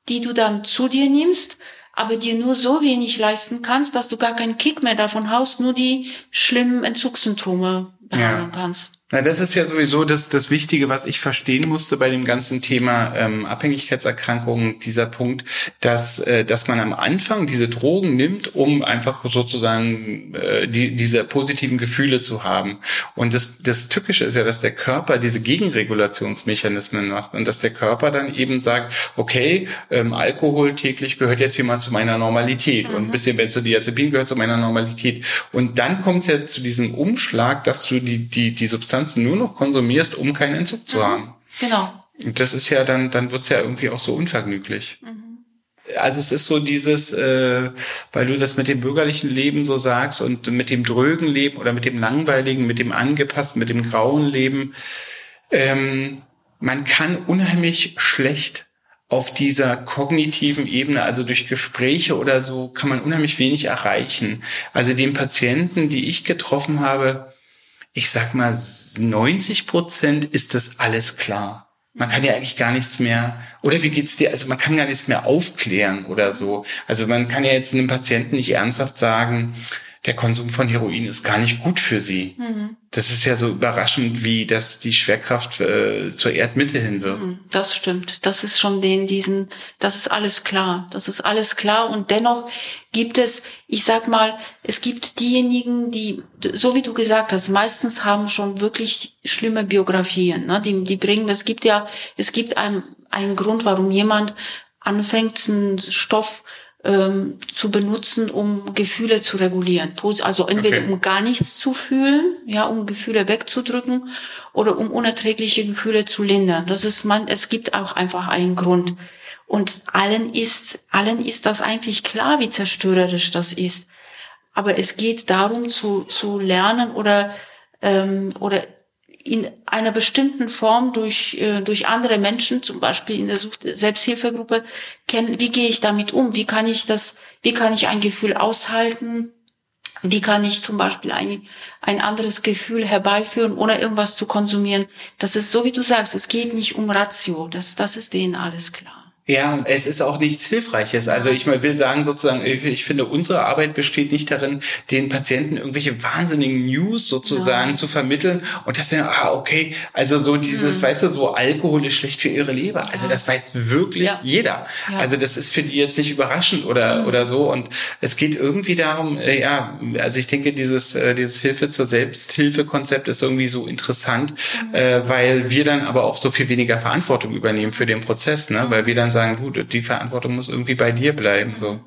die du dann zu dir nimmst, aber dir nur so wenig leisten kannst, dass du gar keinen Kick mehr davon hast, nur die schlimmen Entzugssymptome behandeln kannst. Na, das ist ja sowieso das Wichtige, was ich verstehen musste bei dem ganzen Thema Abhängigkeitserkrankungen, dieser Punkt, dass man am Anfang diese Drogen nimmt, um einfach sozusagen diese positiven Gefühle zu haben. Und das Tückische ist ja, dass der Körper diese Gegenregulationsmechanismen macht und dass der Körper dann eben sagt, okay, Alkohol täglich gehört jetzt hier mal zu meiner Normalität und ein bisschen Benzodiazepin gehört zu meiner Normalität. Und dann kommt es ja zu diesem Umschlag, dass du die Substanz nur noch konsumierst, um keinen Entzug zu haben. Genau. Das ist ja dann wird's ja irgendwie auch so unvergnüglich. Also es ist so dieses, weil du das mit dem bürgerlichen Leben so sagst und mit dem drögen Leben oder mit dem langweiligen, mit dem angepassten, mit dem grauen Leben, man kann unheimlich schlecht auf dieser kognitiven Ebene, also durch Gespräche oder so, kann man unheimlich wenig erreichen. Also den Patienten, die ich getroffen habe, ich sag mal, 90% ist das alles klar. Man kann ja eigentlich gar nichts mehr, oder wie geht's dir? Also man kann gar nichts mehr aufklären oder so. Also man kann ja jetzt einem Patienten nicht ernsthaft sagen, der Konsum von Heroin ist gar nicht gut für sie. Das ist ja so überraschend, wie das die Schwerkraft zur Erdmitte hin wird. Das stimmt. Das ist schon das ist alles klar. Das ist alles klar. Und dennoch gibt es, es gibt diejenigen, die, so wie du gesagt hast, meistens haben schon wirklich schlimme Biografien, ne? Die bringen, es gibt einen Grund, warum jemand anfängt, einen Stoff zu benutzen, um Gefühle zu regulieren. Also entweder um gar nichts zu fühlen, ja, um Gefühle wegzudrücken oder um unerträgliche Gefühle zu lindern. Es gibt auch einfach einen Grund. Und allen ist das eigentlich klar, wie zerstörerisch das ist. Aber es geht darum, zu lernen oder in einer bestimmten Form durch andere Menschen, zum Beispiel in der Selbsthilfegruppe, wie gehe ich damit um? Wie kann ich ein Gefühl aushalten? Wie kann ich zum Beispiel ein anderes Gefühl herbeiführen, ohne irgendwas zu konsumieren? Das ist so, wie du sagst, es geht nicht um Ratio. Das ist denen alles klar. Ja, es ist auch nichts Hilfreiches. Also ich will sagen sozusagen, ich finde, unsere Arbeit besteht nicht darin, den Patienten irgendwelche wahnsinnigen News sozusagen zu vermitteln und das dann, also so dieses, weißt du, so Alkohol ist schlecht für ihre Leber. Also das weiß wirklich jeder. Ja. Also das ist für die jetzt nicht überraschend oder so. Und es geht irgendwie darum, also ich denke, dieses Hilfe zur Selbsthilfe-Konzept ist irgendwie so interessant, weil wir dann aber auch so viel weniger Verantwortung übernehmen für den Prozess, ne? Weil wir dann sagen, gut, die Verantwortung muss irgendwie bei dir bleiben. So.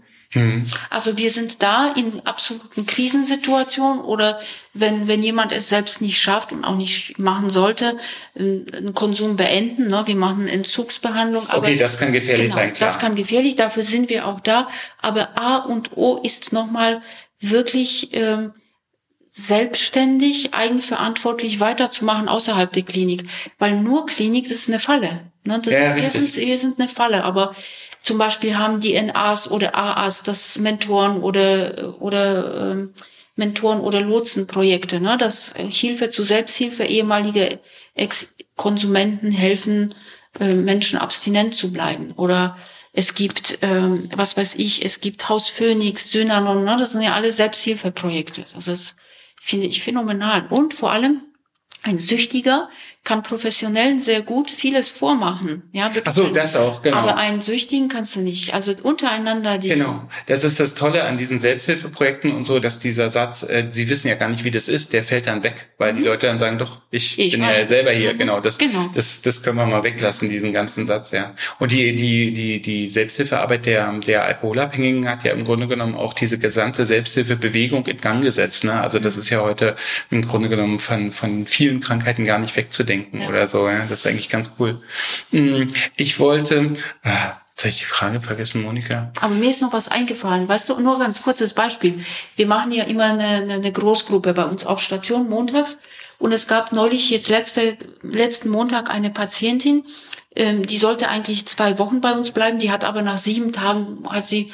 Also wir sind da in absoluten Krisensituationen oder wenn jemand es selbst nicht schafft und auch nicht machen sollte, einen Konsum beenden. Ne? Wir machen eine Entzugsbehandlung. Okay, das kann gefährlich sein, klar. Das kann gefährlich, dafür sind wir auch da. Aber A und O ist nochmal wirklich selbstständig, eigenverantwortlich weiterzumachen außerhalb der Klinik. Weil nur Klinik, das ist eine Falle. Ne? Das ja, ist, wir sind eine Falle, aber zum Beispiel haben die NAs oder AAs, das Mentoren oder Mentoren- oder Lotsenprojekte, ne? Das Hilfe zu Selbsthilfe, ehemalige Ex-Konsumenten helfen, Menschen abstinent zu bleiben. Oder es gibt, was weiß ich, es gibt Haus Phoenix, Synanon, ne? Das sind ja alle Selbsthilfeprojekte. Das ist, finde ich, phänomenal. Und vor allem, ein Süchtiger kann Professionellen sehr gut vieles vormachen. Ja, ach so, das auch, genau. Aber einen Süchtigen kannst du nicht. Also untereinander die... Genau, das ist das Tolle an diesen Selbsthilfeprojekten und so, dass dieser Satz, sie wissen ja gar nicht, wie das ist, der fällt dann weg, weil die Leute dann sagen, doch, ich bin ja selber hier. Genau, das können wir mal weglassen, diesen ganzen Satz, ja. Und die Selbsthilfearbeit der Alkoholabhängigen hat ja im Grunde genommen auch diese gesamte Selbsthilfebewegung in Gang gesetzt, ne? Also das ist ja heute im Grunde genommen von vielen Krankheiten gar nicht wegzudenken, ja, oder so. Ja, das ist eigentlich ganz cool. Ich wollte... Jetzt habe ich die Frage vergessen, Monika. Aber mir ist noch was eingefallen. Weißt du, nur ganz kurzes Beispiel. Wir machen ja immer eine Großgruppe bei uns auf Station montags. Und es gab neulich jetzt letzten Montag eine Patientin, die sollte eigentlich 2 Wochen bei uns bleiben. Die hat aber nach 7 Tagen, hat sie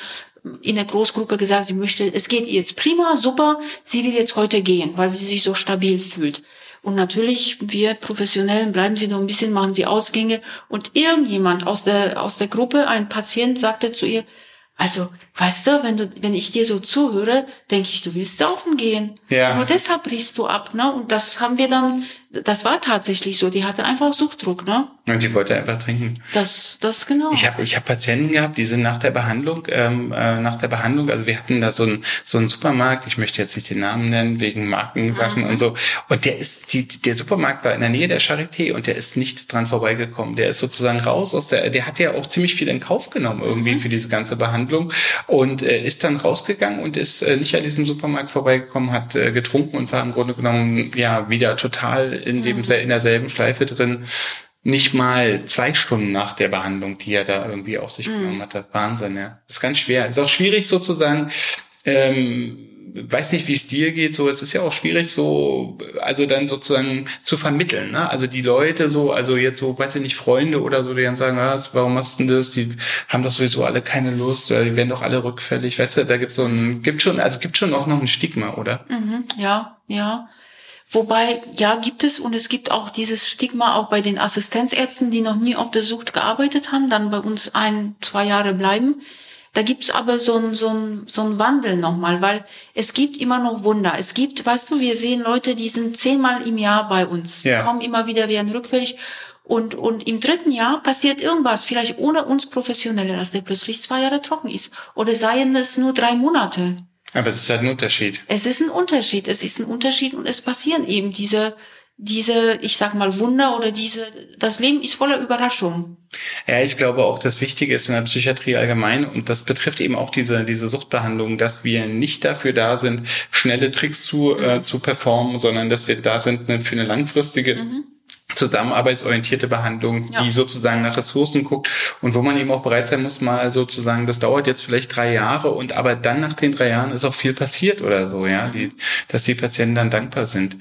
in der Großgruppe gesagt, sie möchte, es geht ihr jetzt prima, super, sie will jetzt heute gehen, weil sie sich so stabil fühlt. Und natürlich, wir Professionellen bleiben sie noch ein bisschen, machen sie Ausgänge. Und irgendjemand aus der Gruppe, ein Patient, sagte zu ihr, also, weißt du, wenn ich dir so zuhöre, denke ich, du willst saufen gehen. Ja. Nur deshalb brichst du ab, ne? Und das haben wir dann, das war tatsächlich so. Die hatte einfach Suchtdruck, ne? Und die wollte einfach trinken. Das genau. Ich hab Patienten gehabt, die sind nach der Behandlung, also wir hatten da so einen Supermarkt, ich möchte jetzt nicht den Namen nennen, wegen Markensachen und so. Und der Supermarkt war in der Nähe der Charité und der ist nicht dran vorbeigekommen. Der ist sozusagen raus der hat ja auch ziemlich viel in Kauf genommen irgendwie für diese ganze Behandlung und ist dann rausgegangen und ist nicht an diesem Supermarkt vorbeigekommen, hat getrunken und war im Grunde genommen ja wieder total in derselben Schleife drin. Nicht mal 2 Stunden nach der Behandlung, die er da irgendwie auf sich genommen hat. Wahnsinn, ja. Ist ganz schwer. Ist auch schwierig sozusagen, weiß nicht, wie es dir geht, so, es ist ja auch schwierig, so, also dann sozusagen zu vermitteln, ne? Also die Leute so, also jetzt so, weiß ich nicht, Freunde oder so, die dann sagen, was, warum machst du denn das? Die haben doch sowieso alle keine Lust, die werden doch alle rückfällig, weißt du, da gibt's gibt schon auch noch ein Stigma, oder? Mhm, ja. Wobei, ja, gibt es, und es gibt auch dieses Stigma auch bei den Assistenzärzten, die noch nie auf der Sucht gearbeitet haben, dann bei uns 1-2 Jahre bleiben. Da gibt's aber so einen Wandel nochmal, weil es gibt immer noch Wunder. Es gibt, weißt du, wir sehen Leute, die sind 10-mal im Jahr bei uns, ja, kommen immer wieder, werden rückfällig. Und im 3. Jahr passiert irgendwas, vielleicht ohne uns Professionelle, dass der plötzlich 2 Jahre trocken ist. Oder seien es nur 3 Monate. Aber es ist halt ein Unterschied. Es ist ein Unterschied und es passieren eben diese, ich sag mal, Wunder oder das Leben ist voller Überraschungen. Ja, ich glaube auch, das Wichtige ist in der Psychiatrie allgemein, und das betrifft eben auch diese Suchtbehandlung, dass wir nicht dafür da sind, schnelle Tricks zu performen, sondern dass wir da sind für eine langfristige zusammenarbeitsorientierte Behandlung, die sozusagen nach Ressourcen guckt und wo man eben auch bereit sein muss, mal sozusagen, das dauert jetzt vielleicht 3 Jahre und aber dann nach den 3 Jahren ist auch viel passiert oder so, ja, dass die Patienten dann dankbar sind.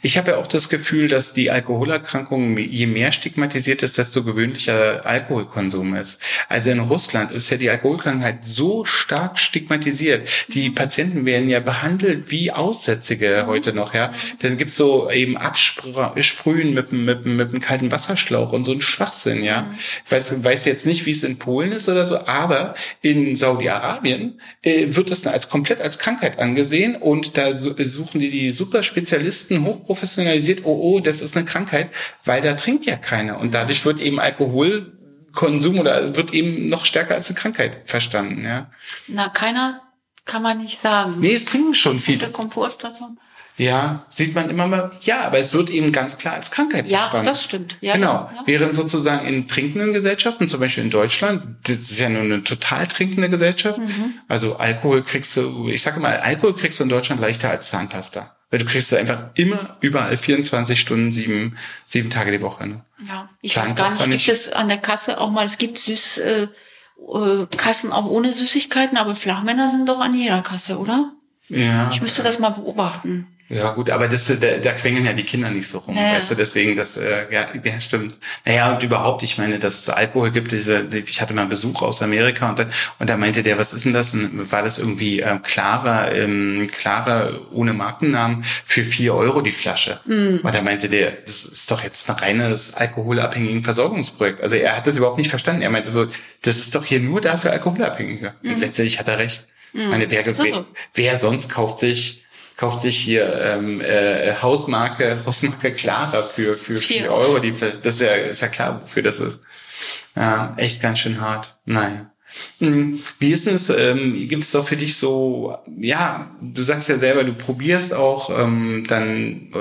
Ich habe ja auch das Gefühl, dass die Alkoholerkrankung, je mehr stigmatisiert ist, desto gewöhnlicher Alkoholkonsum ist. Also in Russland ist ja die Alkoholkrankheit so stark stigmatisiert. Die Patienten werden ja behandelt wie Aussätzige heute noch, ja. Dann gibt's so eben Absprühen mit einem kalten Wasserschlauch und so ein Schwachsinn, ja. Ich weiß jetzt nicht, wie es in Polen ist oder so, aber in Saudi-Arabien wird das komplett als Krankheit angesehen und da suchen die super Spezialisten, hochprofessionalisiert, das ist eine Krankheit, weil da trinkt ja keiner und dadurch wird eben Alkoholkonsum oder wird eben noch stärker als eine Krankheit verstanden, ja. Na, keiner kann man nicht sagen. Nee, es trinken schon viele. Komfortstation. Ja, sieht man immer mal. Ja, aber es wird eben ganz klar als Krankheit verstanden. Ja, das stimmt. Ja, genau. Ja. Während sozusagen in trinkenden Gesellschaften, zum Beispiel in Deutschland, das ist ja nur eine total trinkende Gesellschaft. Also Alkohol kriegst du in Deutschland leichter als Zahnpasta. Weil du kriegst es einfach immer überall 24 Stunden, 7 Tage die Woche. Ne? Ja, ich weiß gar nicht, gibt es an der Kasse auch mal, es gibt Kassen auch ohne Süßigkeiten, aber Flachmänner sind doch an jeder Kasse, oder? Ja. Ich müsste das mal beobachten. Ja gut, aber das, da quengeln ja die Kinder nicht so rum, naja. Weißt du, deswegen, das, ja, stimmt. Naja, und überhaupt, ich meine, dass es Alkohol gibt, ich hatte mal Besuch aus Amerika und da meinte der, was ist denn das? Und war das irgendwie klarer ohne Markennamen für 4 Euro die Flasche? Mhm. Und da meinte der, das ist doch jetzt ein reines alkoholabhängigen Versorgungsprojekt. Also er hat das überhaupt nicht verstanden. Er meinte so, das ist doch hier nur dafür Alkoholabhängige. Mhm. Und letztendlich hat er recht. Mhm. Meine, wer sonst kauft sich hier Hausmarke Clara für 4 Euro. Das ist ja klar, wofür das ist. Echt ganz schön hart. Naja. Wie ist es, gibt es auch für dich so, ja, du sagst ja selber, du probierst auch dann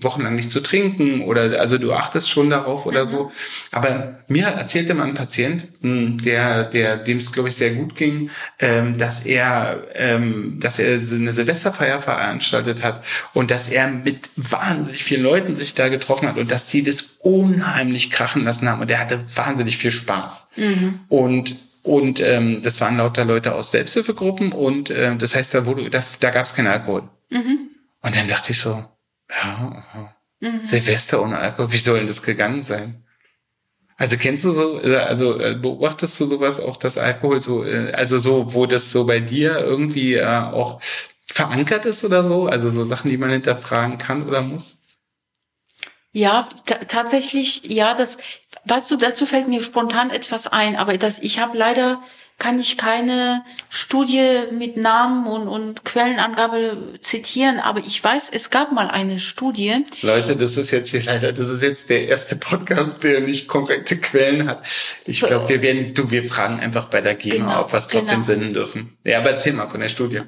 wochenlang nicht zu trinken oder also du achtest schon darauf oder so. Aber mir erzählte mal ein Patient, dem es glaube ich sehr gut ging, dass er eine Silvesterfeier veranstaltet hat und dass er mit wahnsinnig vielen Leuten sich da getroffen hat und dass sie das unheimlich krachen lassen haben und er hatte wahnsinnig viel Spaß. Mhm. Und das waren lauter Leute aus Selbsthilfegruppen und das heißt, da gab es keinen Alkohol. Mhm. Und dann dachte ich so, ja, mhm. Silvester ohne Alkohol, wie soll denn das gegangen sein? Also kennst du so, also beobachtest du sowas auch, dass Alkohol so, also so, wo das so bei dir irgendwie auch verankert ist oder so? Also so Sachen, die man hinterfragen kann oder muss? Ja, tatsächlich, ja, das, weißt du, dazu fällt mir spontan etwas ein, aber ich habe leider, kann ich keine Studie mit Namen und Quellenangabe zitieren, aber ich weiß, es gab mal eine Studie. Leute, das ist jetzt der erste Podcast, der nicht korrekte Quellen hat. Ich glaube, wir fragen einfach bei der GEMA, genau, ob wir es trotzdem senden dürfen. Ja, aber erzähl mal von der Studie.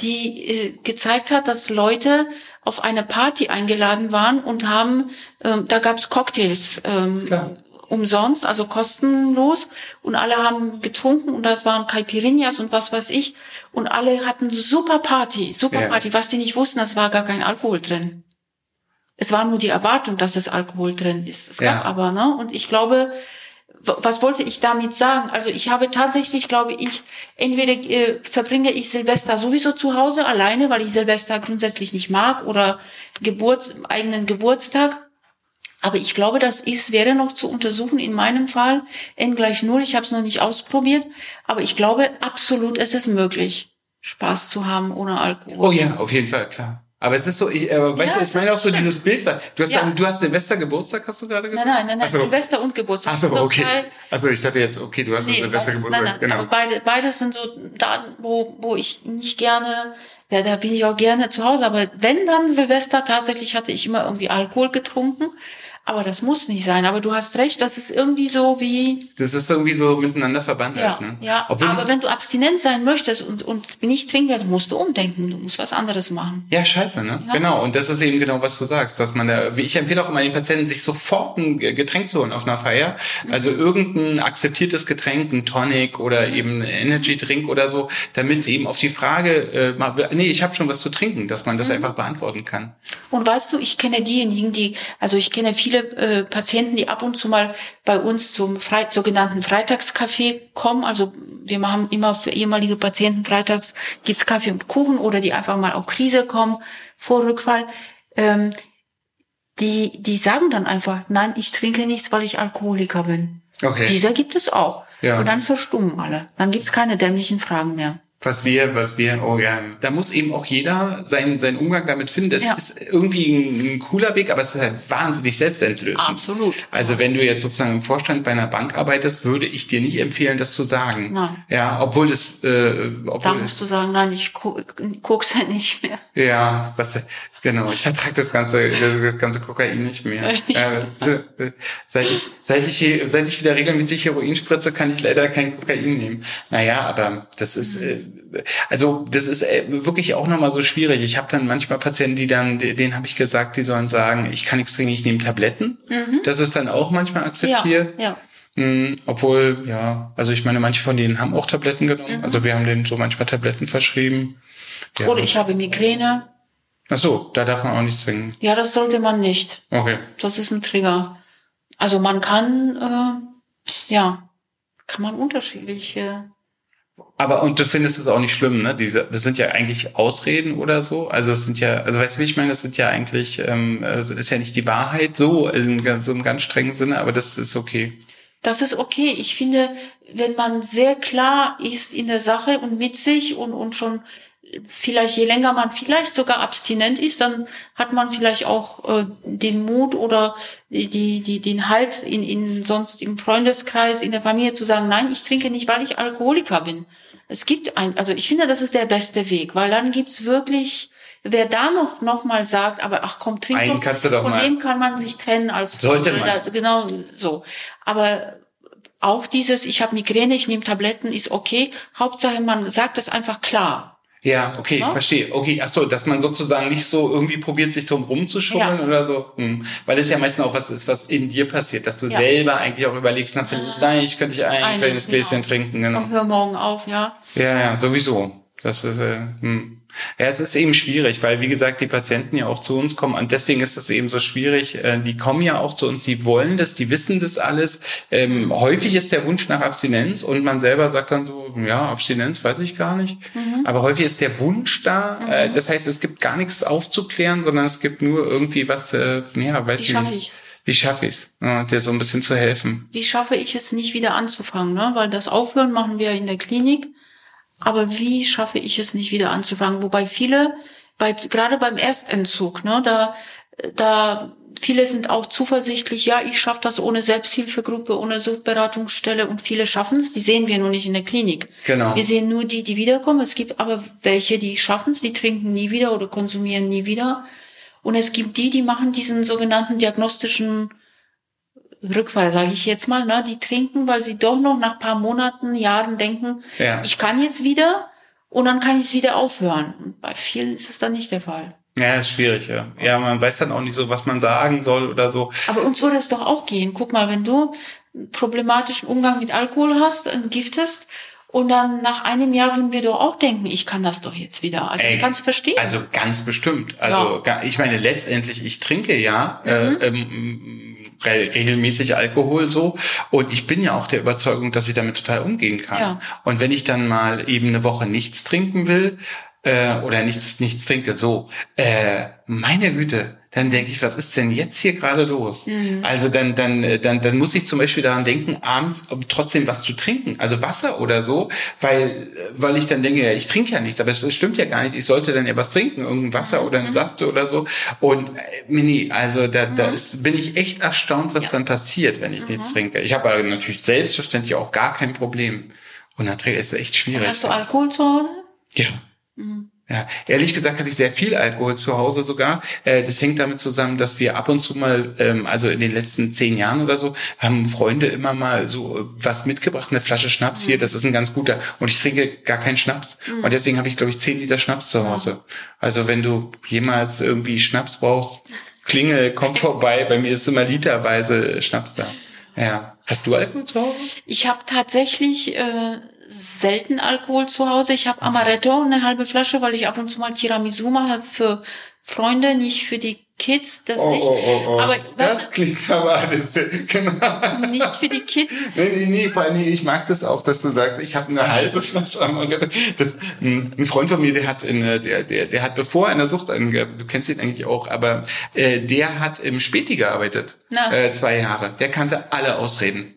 Die gezeigt hat, dass Leute auf eine Party eingeladen waren und haben, da gab es Cocktails, umsonst, also kostenlos und alle haben getrunken und das waren Caipirinhas und was weiß ich und alle hatten super Party, was die nicht wussten, das war gar kein Alkohol drin. Es war nur die Erwartung, dass es Alkohol drin ist. Es gab aber, ne? Und ich glaube, was wollte ich damit sagen? Also ich habe tatsächlich, glaube ich, entweder verbringe ich Silvester sowieso zu Hause alleine, weil ich Silvester grundsätzlich nicht mag oder eigenen Geburtstag. Aber ich glaube, wäre noch zu untersuchen. In meinem Fall N = 0. Ich habe es noch nicht ausprobiert. Aber ich glaube, absolut ist es möglich, Spaß zu haben ohne Alkohol. Oh ja, auf jeden Fall, klar. Aber es ist so, ich meine auch so dieses Bild. Du hast Silvester Geburtstag, hast du gerade gesagt? Nein. So. Silvester und Geburtstag. Ach so, okay. Also ich dachte jetzt, okay, du hast Silvester Geburtstag. Nein, genau. Aber beide sind so da, wo ich nicht gerne, da bin ich auch gerne zu Hause. Aber wenn dann Silvester, tatsächlich hatte ich immer irgendwie Alkohol getrunken. Aber das muss nicht sein. Aber du hast recht, das ist irgendwie so wie... Das ist irgendwie so miteinander verbandelt, ja, ne? Ja, aber wenn du abstinent sein möchtest und nicht trinken willst, musst du umdenken. Du musst was anderes machen. Ja, scheiße, ne? Ja. Genau, und das ist eben genau, was du sagst. Dass man da, ich empfehle auch immer den Patienten, sich sofort ein Getränk zu holen auf einer Feier. Also irgendein akzeptiertes Getränk, ein Tonic oder eben ein Energy-Drink oder so, damit eben auf die Frage, ich habe schon was zu trinken, dass man das einfach beantworten kann. Und weißt du, ich kenne diejenigen, ich kenne viele Patienten, die ab und zu mal bei uns zum sogenannten Freitagskaffee kommen. Also wir haben immer für ehemalige Patienten freitags gibt's Kaffee und Kuchen oder die einfach mal auf Krise kommen, vor Rückfall. Die sagen dann einfach, nein, ich trinke nichts, weil ich Alkoholiker bin. Okay. Dieser gibt es auch. Ja. Und dann verstummen alle. Dann gibt's keine dämlichen Fragen mehr. Da muss eben auch jeder seinen Umgang damit finden. Das ist irgendwie ein cooler Weg, aber es ist halt wahnsinnig selbstentlösend. Absolut. Also wenn du jetzt sozusagen im Vorstand bei einer Bank arbeitest, würde ich dir nicht empfehlen, das zu sagen. Nein. Ja, obwohl das... da musst du sagen, nein, ich guck's ja nicht mehr. Ja, genau, ich vertrage das ganze Kokain nicht mehr. Seit ich wieder regelmäßig Heroin spritze, kann ich leider kein Kokain nehmen. Naja, aber das ist wirklich auch nochmal so schwierig. Ich habe dann manchmal Patienten, denen habe ich gesagt, die sollen sagen, ich kann nichts trinken, ich nehme Tabletten. Mhm. Das ist dann auch manchmal akzeptiert. Ja. Obwohl, ich meine, manche von denen haben auch Tabletten genommen. Mhm. Also wir haben denen so manchmal Tabletten verschrieben. Ja. Oder ich habe Migräne. Ach so, da darf man auch nicht zwingen. Ja, das sollte man nicht. Okay. Das ist ein Trigger. Also man kann unterschiedliche Aber, und du findest es auch nicht schlimm, ne? Das sind ja eigentlich Ausreden oder so. Also es sind ja, also weißt du, wie ich meine, das sind ja eigentlich, ist ja nicht die Wahrheit so, in so einem ganz strengen Sinne, aber das ist okay. Das ist okay. Ich finde, wenn man sehr klar ist in der Sache und mit sich und schon vielleicht, je länger man vielleicht sogar abstinent ist, dann hat man vielleicht auch den Mut oder den Halt in sonst im Freundeskreis, in der Familie zu sagen, nein, ich trinke nicht, weil ich Alkoholiker bin. Es gibt also ich finde, das ist der beste Weg, weil dann gibt's wirklich, wer da noch mal sagt, aber ach komm, trink einen doch, kannst du doch von mal. Dem kann man sich trennen als sollte man. Genau so. Aber auch dieses, ich habe Migräne, ich nehme Tabletten, ist okay. Hauptsache, man sagt das einfach klar. Ja, okay, genau. Verstehe. Okay, ach so, dass man sozusagen nicht so irgendwie probiert, sich drum rumzuschummeln oder so. Weil es ja meistens auch was ist, was in dir passiert, dass du selber eigentlich auch überlegst, na, vielleicht könnte ich ein kleines Gläschen trinken. Genau. Komm, hör morgen auf, ja. Ja, ja, sowieso. Das ist, ja, es ist eben schwierig, weil, wie gesagt, die Patienten ja auch zu uns kommen und deswegen ist das eben so schwierig. Die kommen ja auch zu uns, die wollen das, die wissen das alles. Häufig ist der Wunsch nach Abstinenz und man selber sagt dann so, ja, Abstinenz weiß ich gar nicht. Mhm. Aber häufig ist der Wunsch da. Das heißt, es gibt gar nichts aufzuklären, sondern es gibt nur irgendwie was, ja, weiß ich nicht. Wie schaffe ich's? Ja, dir so ein bisschen zu helfen. Wie schaffe ich es nicht wieder anzufangen, ne? Weil das Aufhören machen wir in der Klinik. Aber wie schaffe ich es nicht wieder anzufangen? Wobei viele, gerade beim Erstentzug, ne, da viele sind auch zuversichtlich, ja, ich schaffe das ohne Selbsthilfegruppe, ohne Suchtberatungsstelle und viele schaffen es, die sehen wir nur nicht in der Klinik. Genau. Wir sehen nur die, die wiederkommen. Es gibt aber welche, die schaffen es, die trinken nie wieder oder konsumieren nie wieder. Und es gibt die, die machen diesen sogenannten diagnostischen Rückfall, sage ich jetzt mal, ne? Die trinken, weil sie doch noch nach paar Monaten, Jahren denken, ja, ich kann jetzt wieder und dann kann ich wieder aufhören. Und bei vielen ist es dann nicht der Fall. Ja, ist schwierig, ja. Ja, man weiß dann auch nicht so, was man sagen soll oder so. Aber uns würde es doch auch gehen. Guck mal, wenn du einen problematischen Umgang mit Alkohol hast, entgiftest, und dann nach einem Jahr würden wir doch auch denken, ich kann das doch jetzt wieder. Also ich kann es verstehen. Also ganz bestimmt. Also ja. Ich meine, letztendlich, ich trinke ja regelmäßig Alkohol so und ich bin ja auch der Überzeugung, dass ich damit total umgehen kann. Ja. Und wenn ich dann mal eben eine Woche nichts trinken will oder nichts trinke, so, meine Güte, dann denke ich, was ist denn jetzt hier gerade los? Mhm. Also dann muss ich zum Beispiel daran denken, abends trotzdem was zu trinken, also Wasser oder so, weil ich dann denke, ja, ich trinke ja nichts, aber das stimmt ja gar nicht, ich sollte dann ja was trinken, irgendein Wasser oder einen Saft oder so. Und nee, also bin ich echt erstaunt, was dann passiert, wenn ich nichts trinke. Ich habe natürlich selbstverständlich auch gar kein Problem. Und dann ist es echt schwierig. Und hast du Alkohol zu Hause? Ja. Mhm. Ja, ehrlich gesagt habe ich sehr viel Alkohol zu Hause sogar. Das hängt damit zusammen, dass wir ab und zu mal, also in den letzten 10 Jahren oder so, haben Freunde immer mal so was mitgebracht, eine Flasche Schnaps hier, das ist ein ganz guter. Und ich trinke gar keinen Schnaps. Und deswegen habe ich, glaube ich, 10 Liter Schnaps zu Hause. Also wenn du jemals irgendwie Schnaps brauchst, klingel, komm vorbei. Bei mir ist immer literweise Schnaps da. Ja. Hast du Alkohol zu Hause? Ich habe tatsächlich selten Alkohol zu Hause. Ich habe Amaretto, eine halbe Flasche, weil ich ab und zu mal Tiramisu mache für Freunde, nicht für die Kids, das nicht. Oh. Aber das klingt aber alles, genau. Nicht für die Kids. Nee, vor allem, ich mag das auch, dass du sagst, ich habe eine halbe Flasche Amaretto. Ein Freund von mir, der hat bevor einer Sucht angehabt, du kennst ihn eigentlich auch, aber der hat im Späti gearbeitet, 2 Jahre. Der kannte alle Ausreden.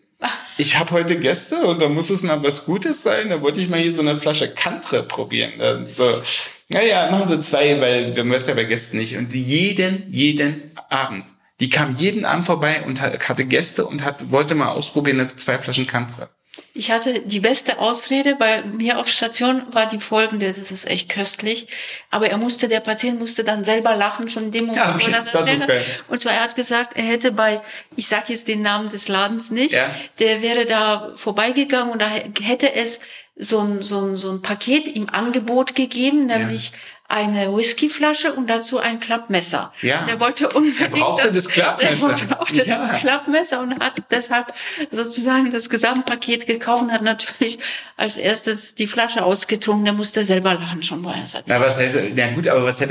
Ich habe heute Gäste und da muss es mal was Gutes sein. Da wollte ich mal hier so eine Flasche Kantre probieren. So, naja, machen Sie 2, weil wir müssen ja bei Gästen nicht. Und jeden Abend. Die kam jeden Abend vorbei und hatte Gäste und wollte mal ausprobieren, eine 2 Flaschen Kantre. Ich hatte die beste Ausrede bei mir auf Station war die folgende, das ist echt köstlich, aber der Patient musste dann selber lachen, schon in dem Moment. Ja, okay, das ist geil. Und zwar, er hat gesagt, er hätte bei, ich sag jetzt den Namen des Ladens nicht, der wäre da vorbeigegangen und da hätte es so ein Paket im Angebot gegeben, nämlich eine Whiskyflasche und dazu ein Klappmesser. Ja. Und er wollte unbedingt das Klappmesser und hat deshalb sozusagen das Gesamtpaket gekauft und hat natürlich als erstes die Flasche ausgetrunken. Der musste selber lachen schon bei einer Satz. Aber was hätte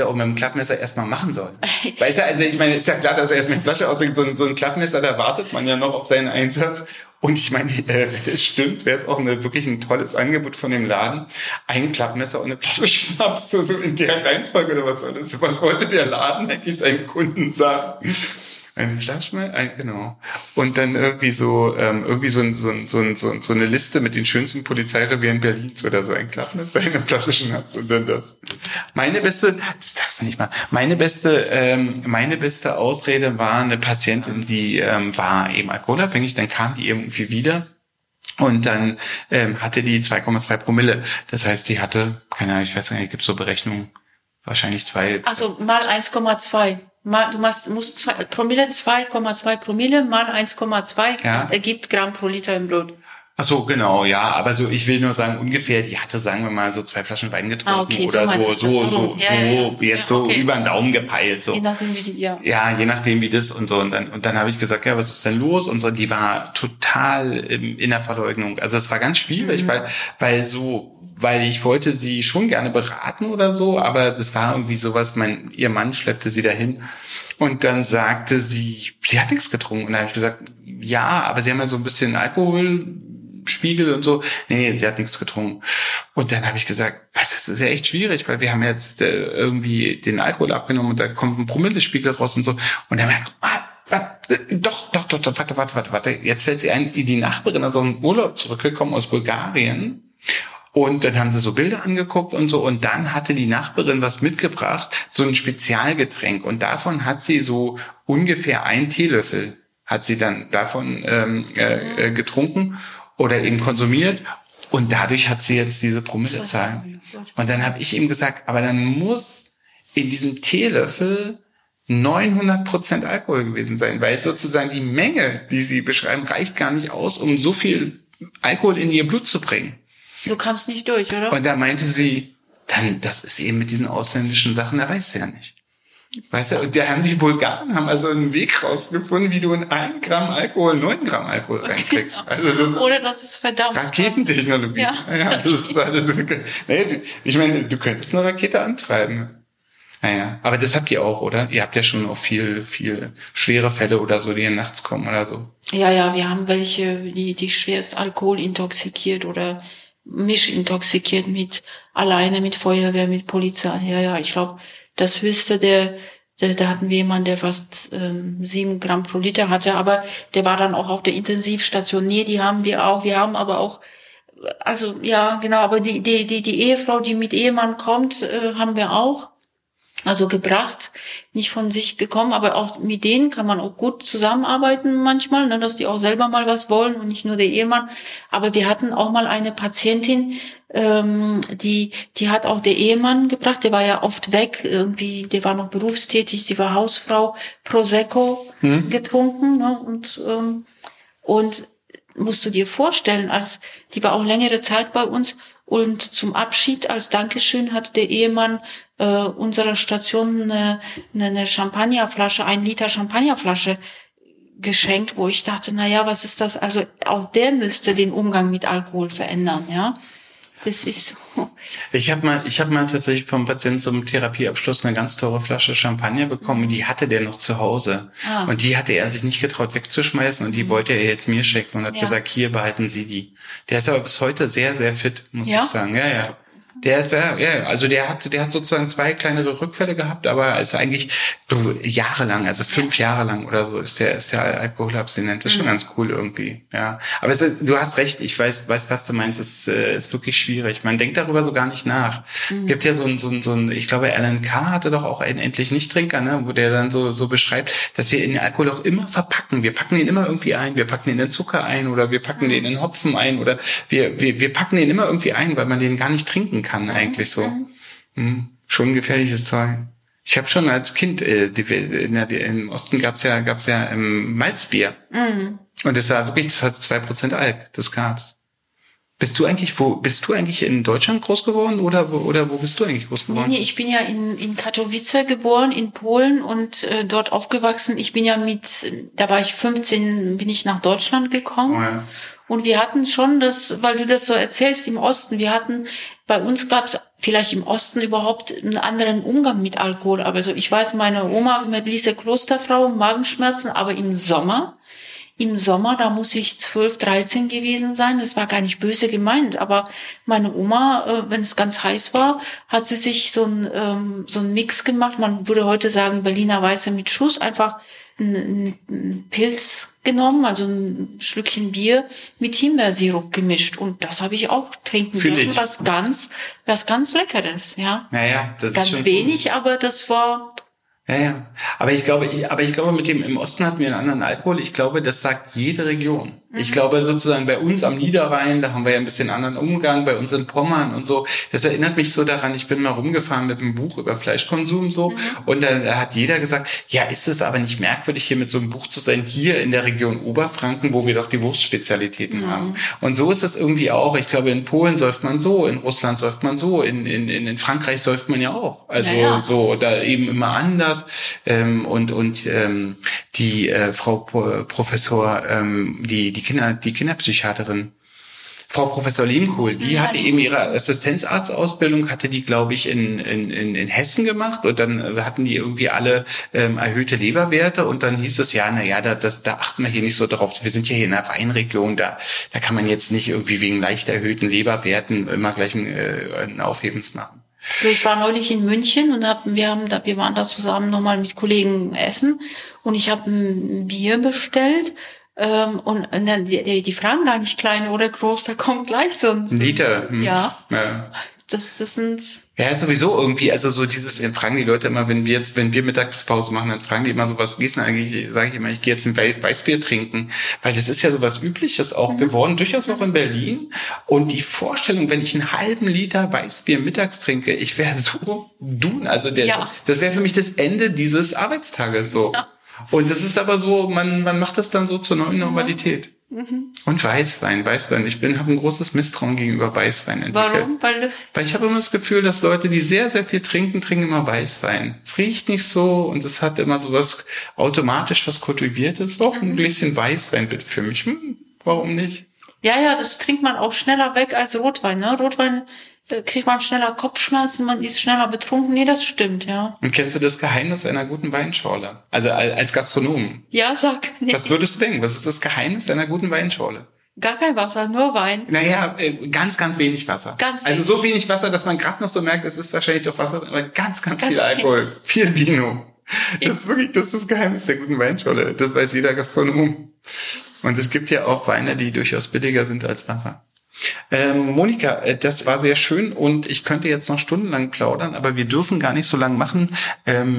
er auch mit dem Klappmesser erstmal machen sollen? Weißt du, also ich meine, ist ja klar, dass er erst mit Flasche ausgeht. So ein Klappmesser, da wartet man ja noch auf seinen Einsatz. Und ich meine, das stimmt, wäre es auch wirklich ein tolles Angebot von dem Laden. Ein Klappmesser und eine Flasche Schnaps, so in der Reihenfolge oder was soll das? Was wollte der Laden eigentlich seinen Kunden sagen? Ein Flaschenmesser, genau. Und dann irgendwie so eine Liste mit den schönsten Polizeirevieren Berlins oder so, ein Klappmesser, eine Flasche Schnaps und dann das. Meine beste Ausrede war eine Patientin, die war eben alkoholabhängig, dann kam die irgendwie wieder. Und dann hatte die 2,2 Promille. Das heißt, die hatte, keine Ahnung, ich weiß nicht, gibt es so Berechnungen, wahrscheinlich zwei. Also mal 1,2. Du musst 2,2 Promille mal 1,2 ergibt Gramm pro Liter im Blut. Ach so, genau, ja. Aber so, ich will nur sagen, ungefähr, die hatte, sagen wir mal, so 2 Flaschen Wein getrunken oder so über den Daumen gepeilt. So. Je nachdem, wie die, je nachdem, wie das und so. Und dann habe ich gesagt, ja, was ist denn los? Und so, die war total in der Verleugnung. Also es war ganz schwierig, weil ich wollte sie schon gerne beraten oder so, aber das war irgendwie sowas, ihr Mann schleppte sie dahin und dann sagte sie, sie hat nichts getrunken. Und dann habe ich gesagt, ja, aber sie haben ja so ein bisschen Alkoholspiegel und so. Nee, sie hat nichts getrunken. Und dann habe ich gesagt, also das ist ja echt schwierig, weil wir haben jetzt irgendwie den Alkohol abgenommen und da kommt ein Promillespiegel raus und so. Und dann habe ich gesagt, doch, warte, jetzt fällt sie ein, die Nachbarin ist aus dem Urlaub zurückgekommen aus Bulgarien. Und dann haben sie so Bilder angeguckt und so. Und dann hatte die Nachbarin was mitgebracht, so ein Spezialgetränk. Und davon hat sie so ungefähr 1 Teelöffel, hat sie dann davon getrunken oder eben konsumiert. Und dadurch hat sie jetzt diese Promillezahl. Und dann habe ich ihm gesagt, aber dann muss in diesem Teelöffel 900% Alkohol gewesen sein. Weil sozusagen die Menge, die sie beschreiben, reicht gar nicht aus, um so viel Alkohol in ihr Blut zu bringen. Du kamst nicht durch, oder? Und da meinte sie, dann, das ist eben mit diesen ausländischen Sachen, da weißt du ja nicht. Weißt du, und da haben die Bulgaren also einen Weg rausgefunden, wie du in 1 Gramm Alkohol 9 Gramm Alkohol reinkriegst. Also das ist oder das ist verdammt. Raketentechnologie. Ja, das ist alles. Ich meine, du könntest eine Rakete antreiben. Naja, aber das habt ihr auch, oder? Ihr habt ja schon auch viel schwere Fälle oder so, die nachts kommen oder so. Ja, wir haben welche, die schwerst alkoholintoxikiert oder mich intoxikiert mit Feuerwehr, mit Polizei. Ja, ich glaube, das wüsste da hatten wir jemanden, der fast 7 Gramm pro Liter hatte, aber der war dann auch auf der Intensivstation. Nee, die haben wir auch. Wir haben aber auch, also ja, genau, aber die Ehefrau, die mit Ehemann kommt, haben wir auch. Also gebracht, nicht von sich gekommen, aber auch mit denen kann man auch gut zusammenarbeiten manchmal, ne, dass die auch selber mal was wollen und nicht nur der Ehemann. Aber wir hatten auch mal eine Patientin, die hat auch der Ehemann gebracht, der war ja oft weg, irgendwie, der war noch berufstätig, sie war Hausfrau, Prosecco getrunken, ne, und musst du dir vorstellen, die war auch längere Zeit bei uns und zum Abschied als Dankeschön hat der Ehemann unserer Station eine Champagnerflasche, 1 Liter Champagnerflasche geschenkt, wo ich dachte, naja, was ist das? Also auch der müsste den Umgang mit Alkohol verändern, ja. Das ist so. Ich habe mal tatsächlich vom Patienten zum Therapieabschluss eine ganz teure Flasche Champagner bekommen. Die hatte der noch zu Hause. Ah. Und die hatte er sich nicht getraut wegzuschmeißen und die wollte er jetzt mir schicken und hat gesagt, hier behalten Sie die. Der ist aber bis heute sehr, sehr fit, muss ich sagen. Ja. Der ist also der hat sozusagen 2 kleinere Rückfälle gehabt, aber ist eigentlich jahrelang, also 5 Jahre lang oder so, ist der Alkoholabstinent. Das ist schon ganz cool irgendwie, ja. Aber du hast recht, ich weiß, was du meinst, ist wirklich schwierig. Man denkt darüber so gar nicht nach. Gibt ja so ein, ich glaube, Alan Carr hatte doch auch einen Endlich-Nicht-Trinker, ne, wo der dann so beschreibt, dass wir den Alkohol auch immer verpacken. Wir packen ihn immer irgendwie ein, wir packen ihn in Zucker ein oder wir packen den in Hopfen ein oder wir packen den immer irgendwie ein, weil man den gar nicht trinken kann eigentlich so. Schon gefährliches Zeug. Ich habe schon als Kind, im Osten gab's ja Malzbier. Und das war wirklich, das hat 2% Alk, das gab's. Bist du eigentlich in Deutschland groß geworden oder wo bist du eigentlich groß geworden? Nee, ich bin ja in Katowice geboren, in Polen und dort aufgewachsen. Ich bin ja da war ich 15, bin ich nach Deutschland gekommen. Oh ja. Und wir hatten schon das, weil du das so erzählst, im Osten, bei uns gab's vielleicht im Osten überhaupt einen anderen Umgang mit Alkohol. Aber so, ich weiß, meine Oma mit Klosterfrau, Magenschmerzen, aber im Sommer im Sommer, da muss ich 12, 13 gewesen sein, das war gar nicht böse gemeint, aber meine Oma, wenn es ganz heiß war, hat sie sich so ein Mix gemacht, man würde heute sagen Berliner Weiße mit Schuss, einfach einen Pilz genommen, also ein Schlückchen Bier mit Himbeersirup gemischt. Und das habe ich auch trinken dürfen, was ganz Leckeres, ja. Naja, das ganz ist schon wenig, cool. Aber das war. Ja. Aber ich glaube, mit dem im Osten hatten wir einen anderen Alkohol. Ich glaube, das sagt jede Region. Mhm. Ich glaube sozusagen bei uns am Niederrhein, da haben wir ja ein bisschen anderen Umgang, bei uns in Pommern und so. Das erinnert mich so daran, ich bin mal rumgefahren mit einem Buch über Fleischkonsum so. Mhm. Und da hat jeder gesagt, ja, ist es aber nicht merkwürdig, hier mit so einem Buch zu sein, hier in der Region Oberfranken, wo wir doch die Wurstspezialitäten haben. Und so ist es irgendwie auch. Ich glaube, in Polen säuft man so, in Russland säuft man so, in Frankreich säuft man ja auch. Also so, oder eben immer anders. Und die Frau Professor, die Kinderpsychiaterin, Frau Professor Lehmkohl, die hatte eben ihre Assistenzarztausbildung, hatte die, glaube ich, in Hessen gemacht, und dann hatten die irgendwie alle erhöhte Leberwerte, und dann hieß es, da achten wir hier nicht so drauf, wir sind ja hier in der Weinregion, da kann man jetzt nicht irgendwie wegen leicht erhöhten Leberwerten immer gleich ein Aufhebens machen. Ich war neulich in München und wir waren da zusammen nochmal mit Kollegen essen, und ich habe ein Bier bestellt und die fragen gar nicht klein oder groß, da kommt gleich so ein Liter. Ja. Das sind. Ja, sowieso irgendwie, also so dieses, fragen die Leute immer, wenn wir Mittagspause machen, dann fragen die immer so, was gehst du eigentlich? Sage ich immer, ich gehe jetzt ein Weißbier trinken, weil das ist ja so was Übliches auch geworden, durchaus auch in Berlin. Und die Vorstellung, wenn ich einen halben Liter Weißbier mittags trinke, ich wäre so dun, also das wäre für mich das Ende dieses Arbeitstages so. Ja. Und das ist aber so, man macht das dann so zur neuen Normalität. Mhm. Und Weißwein. Ich habe ein großes Misstrauen gegenüber Weißwein entwickelt. Warum? Weil ich habe immer das Gefühl, dass Leute, die sehr, sehr viel trinken immer Weißwein. Es riecht nicht so, und es hat immer so was, automatisch was Kultiviertes. Auch ein Gläschen Weißwein bitte für mich. Warum nicht? Ja, das trinkt man auch schneller weg als Rotwein, ne? Rotwein kriegt man schneller Kopfschmerzen, man ist schneller betrunken. Nee, das stimmt, ja. Und kennst du das Geheimnis einer guten Weinschorle? Also als Gastronomen. Ja, sag. Nee. Was würdest du denken? Was ist das Geheimnis einer guten Weinschorle? Gar kein Wasser, nur Wein. Naja, ganz, ganz wenig Wasser. So wenig Wasser, dass man gerade noch so merkt, es ist wahrscheinlich doch Wasser, aber ganz, ganz viel Alkohol. Viel Vino. Das ist das Geheimnis der guten Weinschorle. Das weiß jeder Gastronom. Und es gibt ja auch Weine, die durchaus billiger sind als Wasser. Monika, das war sehr schön, und ich könnte jetzt noch stundenlang plaudern, aber wir dürfen gar nicht so lang machen.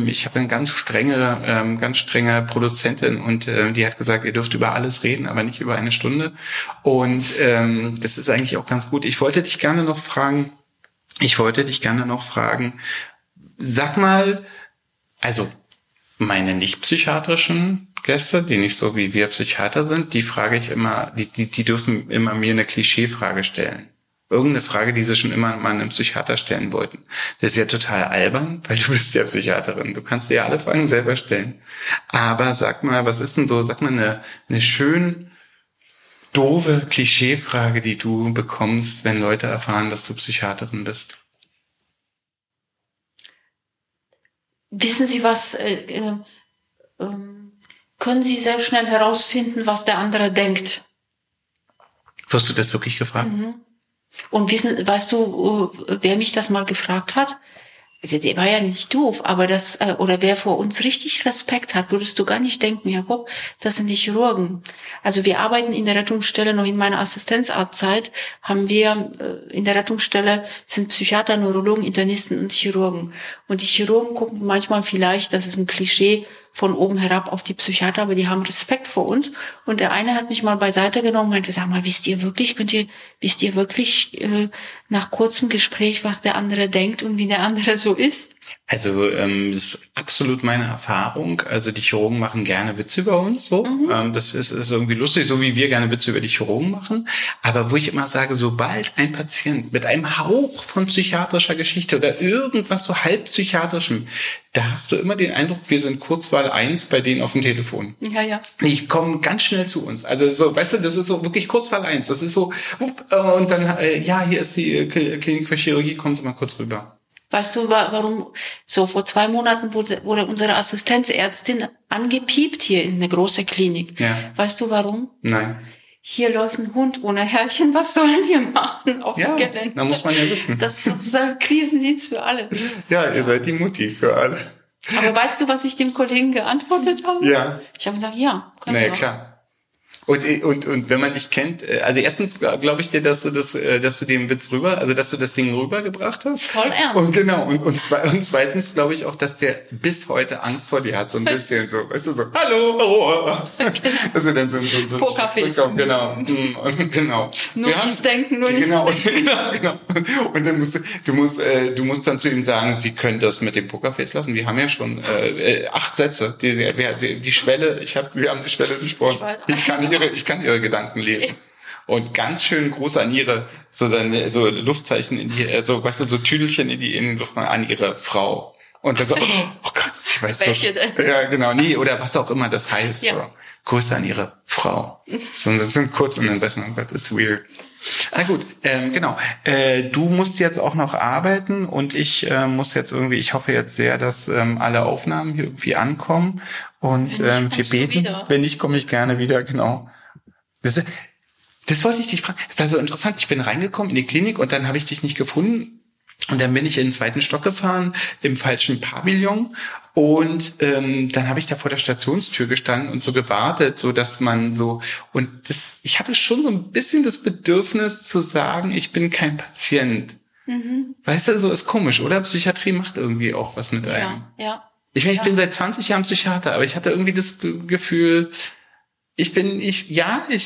Ich habe eine ganz strenge Produzentin, und die hat gesagt, ihr dürft über alles reden, aber nicht über eine Stunde. Und das ist eigentlich auch ganz gut. Ich wollte dich gerne noch fragen, sag mal, also meine nicht psychiatrischen Gäste, die nicht so wie wir Psychiater sind, die frage ich immer, die dürfen immer mir eine Klischeefrage stellen. Irgendeine Frage, die sie schon immer mal einem Psychiater stellen wollten. Das ist ja total albern, weil du bist ja Psychiaterin. Du kannst dir ja alle Fragen selber stellen. Aber sag mal, was ist denn so, sag mal eine schön doofe Klischeefrage, die du bekommst, wenn Leute erfahren, dass du Psychiaterin bist. Wissen Sie was, können Sie sehr schnell herausfinden, was der andere denkt? Wirst du das wirklich gefragt? Mhm. Und weißt du, wer mich das mal gefragt hat? Also der war ja nicht doof, aber oder wer vor uns richtig Respekt hat, würdest du gar nicht denken, Jakob, das sind die Chirurgen. Also wir arbeiten in der Rettungsstelle, noch in meiner Assistenzarztzeit haben wir in der Rettungsstelle sind Psychiater, Neurologen, Internisten und Chirurgen. Und die Chirurgen gucken manchmal vielleicht, das ist ein Klischee, von oben herab auf die Psychiater, aber die haben Respekt vor uns. Und der eine hat mich mal beiseite genommen und meinte, sag mal, wisst ihr wirklich nach kurzem Gespräch, was der andere denkt und wie der andere so ist? Also das ist absolut meine Erfahrung. Also die Chirurgen machen gerne Witze über uns. So, das ist irgendwie lustig, so wie wir gerne Witze über die Chirurgen machen. Aber wo ich immer sage, sobald ein Patient mit einem Hauch von psychiatrischer Geschichte oder irgendwas so halb psychiatrischem, da hast du immer den Eindruck, wir sind Kurzwahl 1 bei denen auf dem Telefon. Ja. Die kommen ganz schnell zu uns. Also so, weißt du, das ist so wirklich Kurzwahl 1. Das ist so, und dann, hier ist die Klinik für Chirurgie, kommen Sie mal kurz rüber. Weißt du, warum? So vor 2 Monaten wurde unsere Assistenzärztin angepiept hier in eine große Klinik. Ja. Weißt du, warum? Nein. Hier läuft ein Hund ohne Herrchen, was sollen wir machen auf dem Gelände? Da muss man ja wissen. Das ist sozusagen Krisendienst für alle. Ja, ihr seid die Mutti für alle. Aber weißt du, was ich dem Kollegen geantwortet habe? Ja. Ich habe gesagt, ja, können wir. Naja, klar. Und wenn man dich kennt, also erstens glaube ich dir, dass du den Witz rübergebracht hast. Voll ernst. Und genau, und zweitens glaube ich auch, dass der bis heute Angst vor dir hat, so ein bisschen so, weißt du, so, hallo, oh. Also dann so Pokerface. Genau, und genau. Nur nichts denken, nur nichts denken. Genau. Und dann musst dann zu ihm sagen, sie können das mit dem Pokerface lassen. Wir haben ja schon 8 Sätze. Die Schwelle, wir haben die Schwelle besprochen. Ich kann ihre Gedanken lesen. Und ganz schön groß an ihre, so Luftzeichen in die, so, weißt du, so Tüdelchen in den Luftmann an ihre Frau. Und dann so, oh Gott, ich weiß welche doch. Denn? Ja, genau, nie, oder was auch immer das heißt, ja. So. Grüße an ihre Frau. So, das sind kurz und dann weiß man, das ist weird. Na gut, genau. Du musst jetzt auch noch arbeiten und ich muss jetzt irgendwie, ich hoffe jetzt sehr, dass alle Aufnahmen hier irgendwie ankommen und wir beten. Wenn nicht, komme ich gerne wieder, genau. Das wollte ich dich fragen. Das war so interessant. Ich bin reingekommen in die Klinik und dann habe ich dich nicht gefunden. Und dann bin ich in den 2. Stock gefahren, im falschen Pavillon. Und dann habe ich da vor der Stationstür gestanden und so gewartet, so dass man so... Und ich hatte schon so ein bisschen das Bedürfnis zu sagen, ich bin kein Patient. Mhm. Weißt du, so ist komisch, oder? Psychiatrie macht irgendwie auch was mit einem. Ja. Ich meine, ich bin seit 20 Jahren Psychiater, aber ich hatte irgendwie das Gefühl... Ich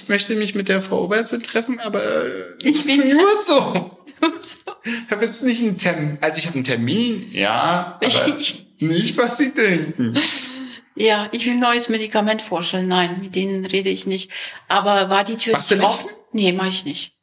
möchte mich mit der Frau Oberzel treffen, aber ich bin nur so. Ich habe jetzt nicht einen Termin, also ich habe einen Termin, ja, aber nicht, was Sie denken. Ja, ich will ein neues Medikament vorstellen, nein, mit denen rede ich nicht. Aber war die Tür nicht offen? Nee, mache ich nicht.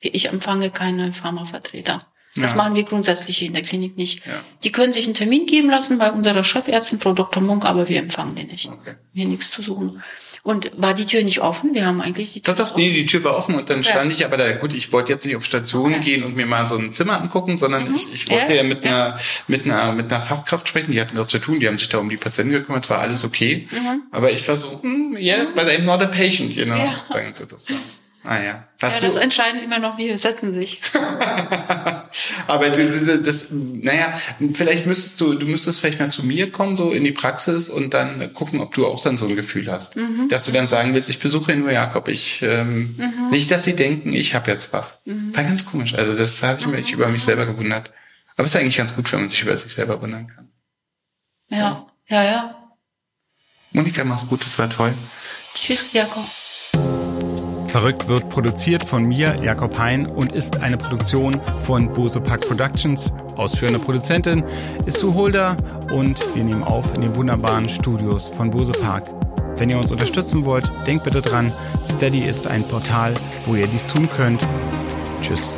Ich empfange keine Pharmavertreter. Das machen wir grundsätzlich in der Klinik nicht. Ja. Die können sich einen Termin geben lassen bei unserer Chefärztin, Frau Dr. Munk, aber wir empfangen den nicht. Okay. Hier nichts zu suchen. Und war die Tür nicht offen? Wir haben eigentlich die Tür offen. Nee, die Tür war offen und dann stand ich aber da, gut, ich wollte jetzt nicht auf Station gehen und mir mal so ein Zimmer angucken, sondern ich wollte mit einer Fachkraft sprechen, die hatten auch zu tun, die haben sich da um die Patienten gekümmert, war alles okay. Mhm. Aber ich war so, but I'm not a patient, genau. Ja. Das entscheiden immer noch wir, setzen sich. Aber vielleicht müsstest vielleicht mal zu mir kommen, so in die Praxis und dann gucken, ob du auch dann so ein Gefühl hast. Mhm. Dass du dann sagen willst, ich besuche nur Jakob, nicht, dass sie denken, ich habe jetzt was. Mhm. War ganz komisch, also das habe ich mich über mich selber gewundert. Aber es ist eigentlich ganz gut, wenn man sich über sich selber wundern kann. Ja. Monika, mach's gut, das war toll. Tschüss, Jakob. Verrückt wird produziert von mir, Jakob Hein, und ist eine Produktion von Bosepack Productions. Ausführende Produzentin ist Sue Holder und wir nehmen auf in den wunderbaren Studios von Bosepark. Wenn ihr uns unterstützen wollt, denkt bitte dran, Steady ist ein Portal, wo ihr dies tun könnt. Tschüss.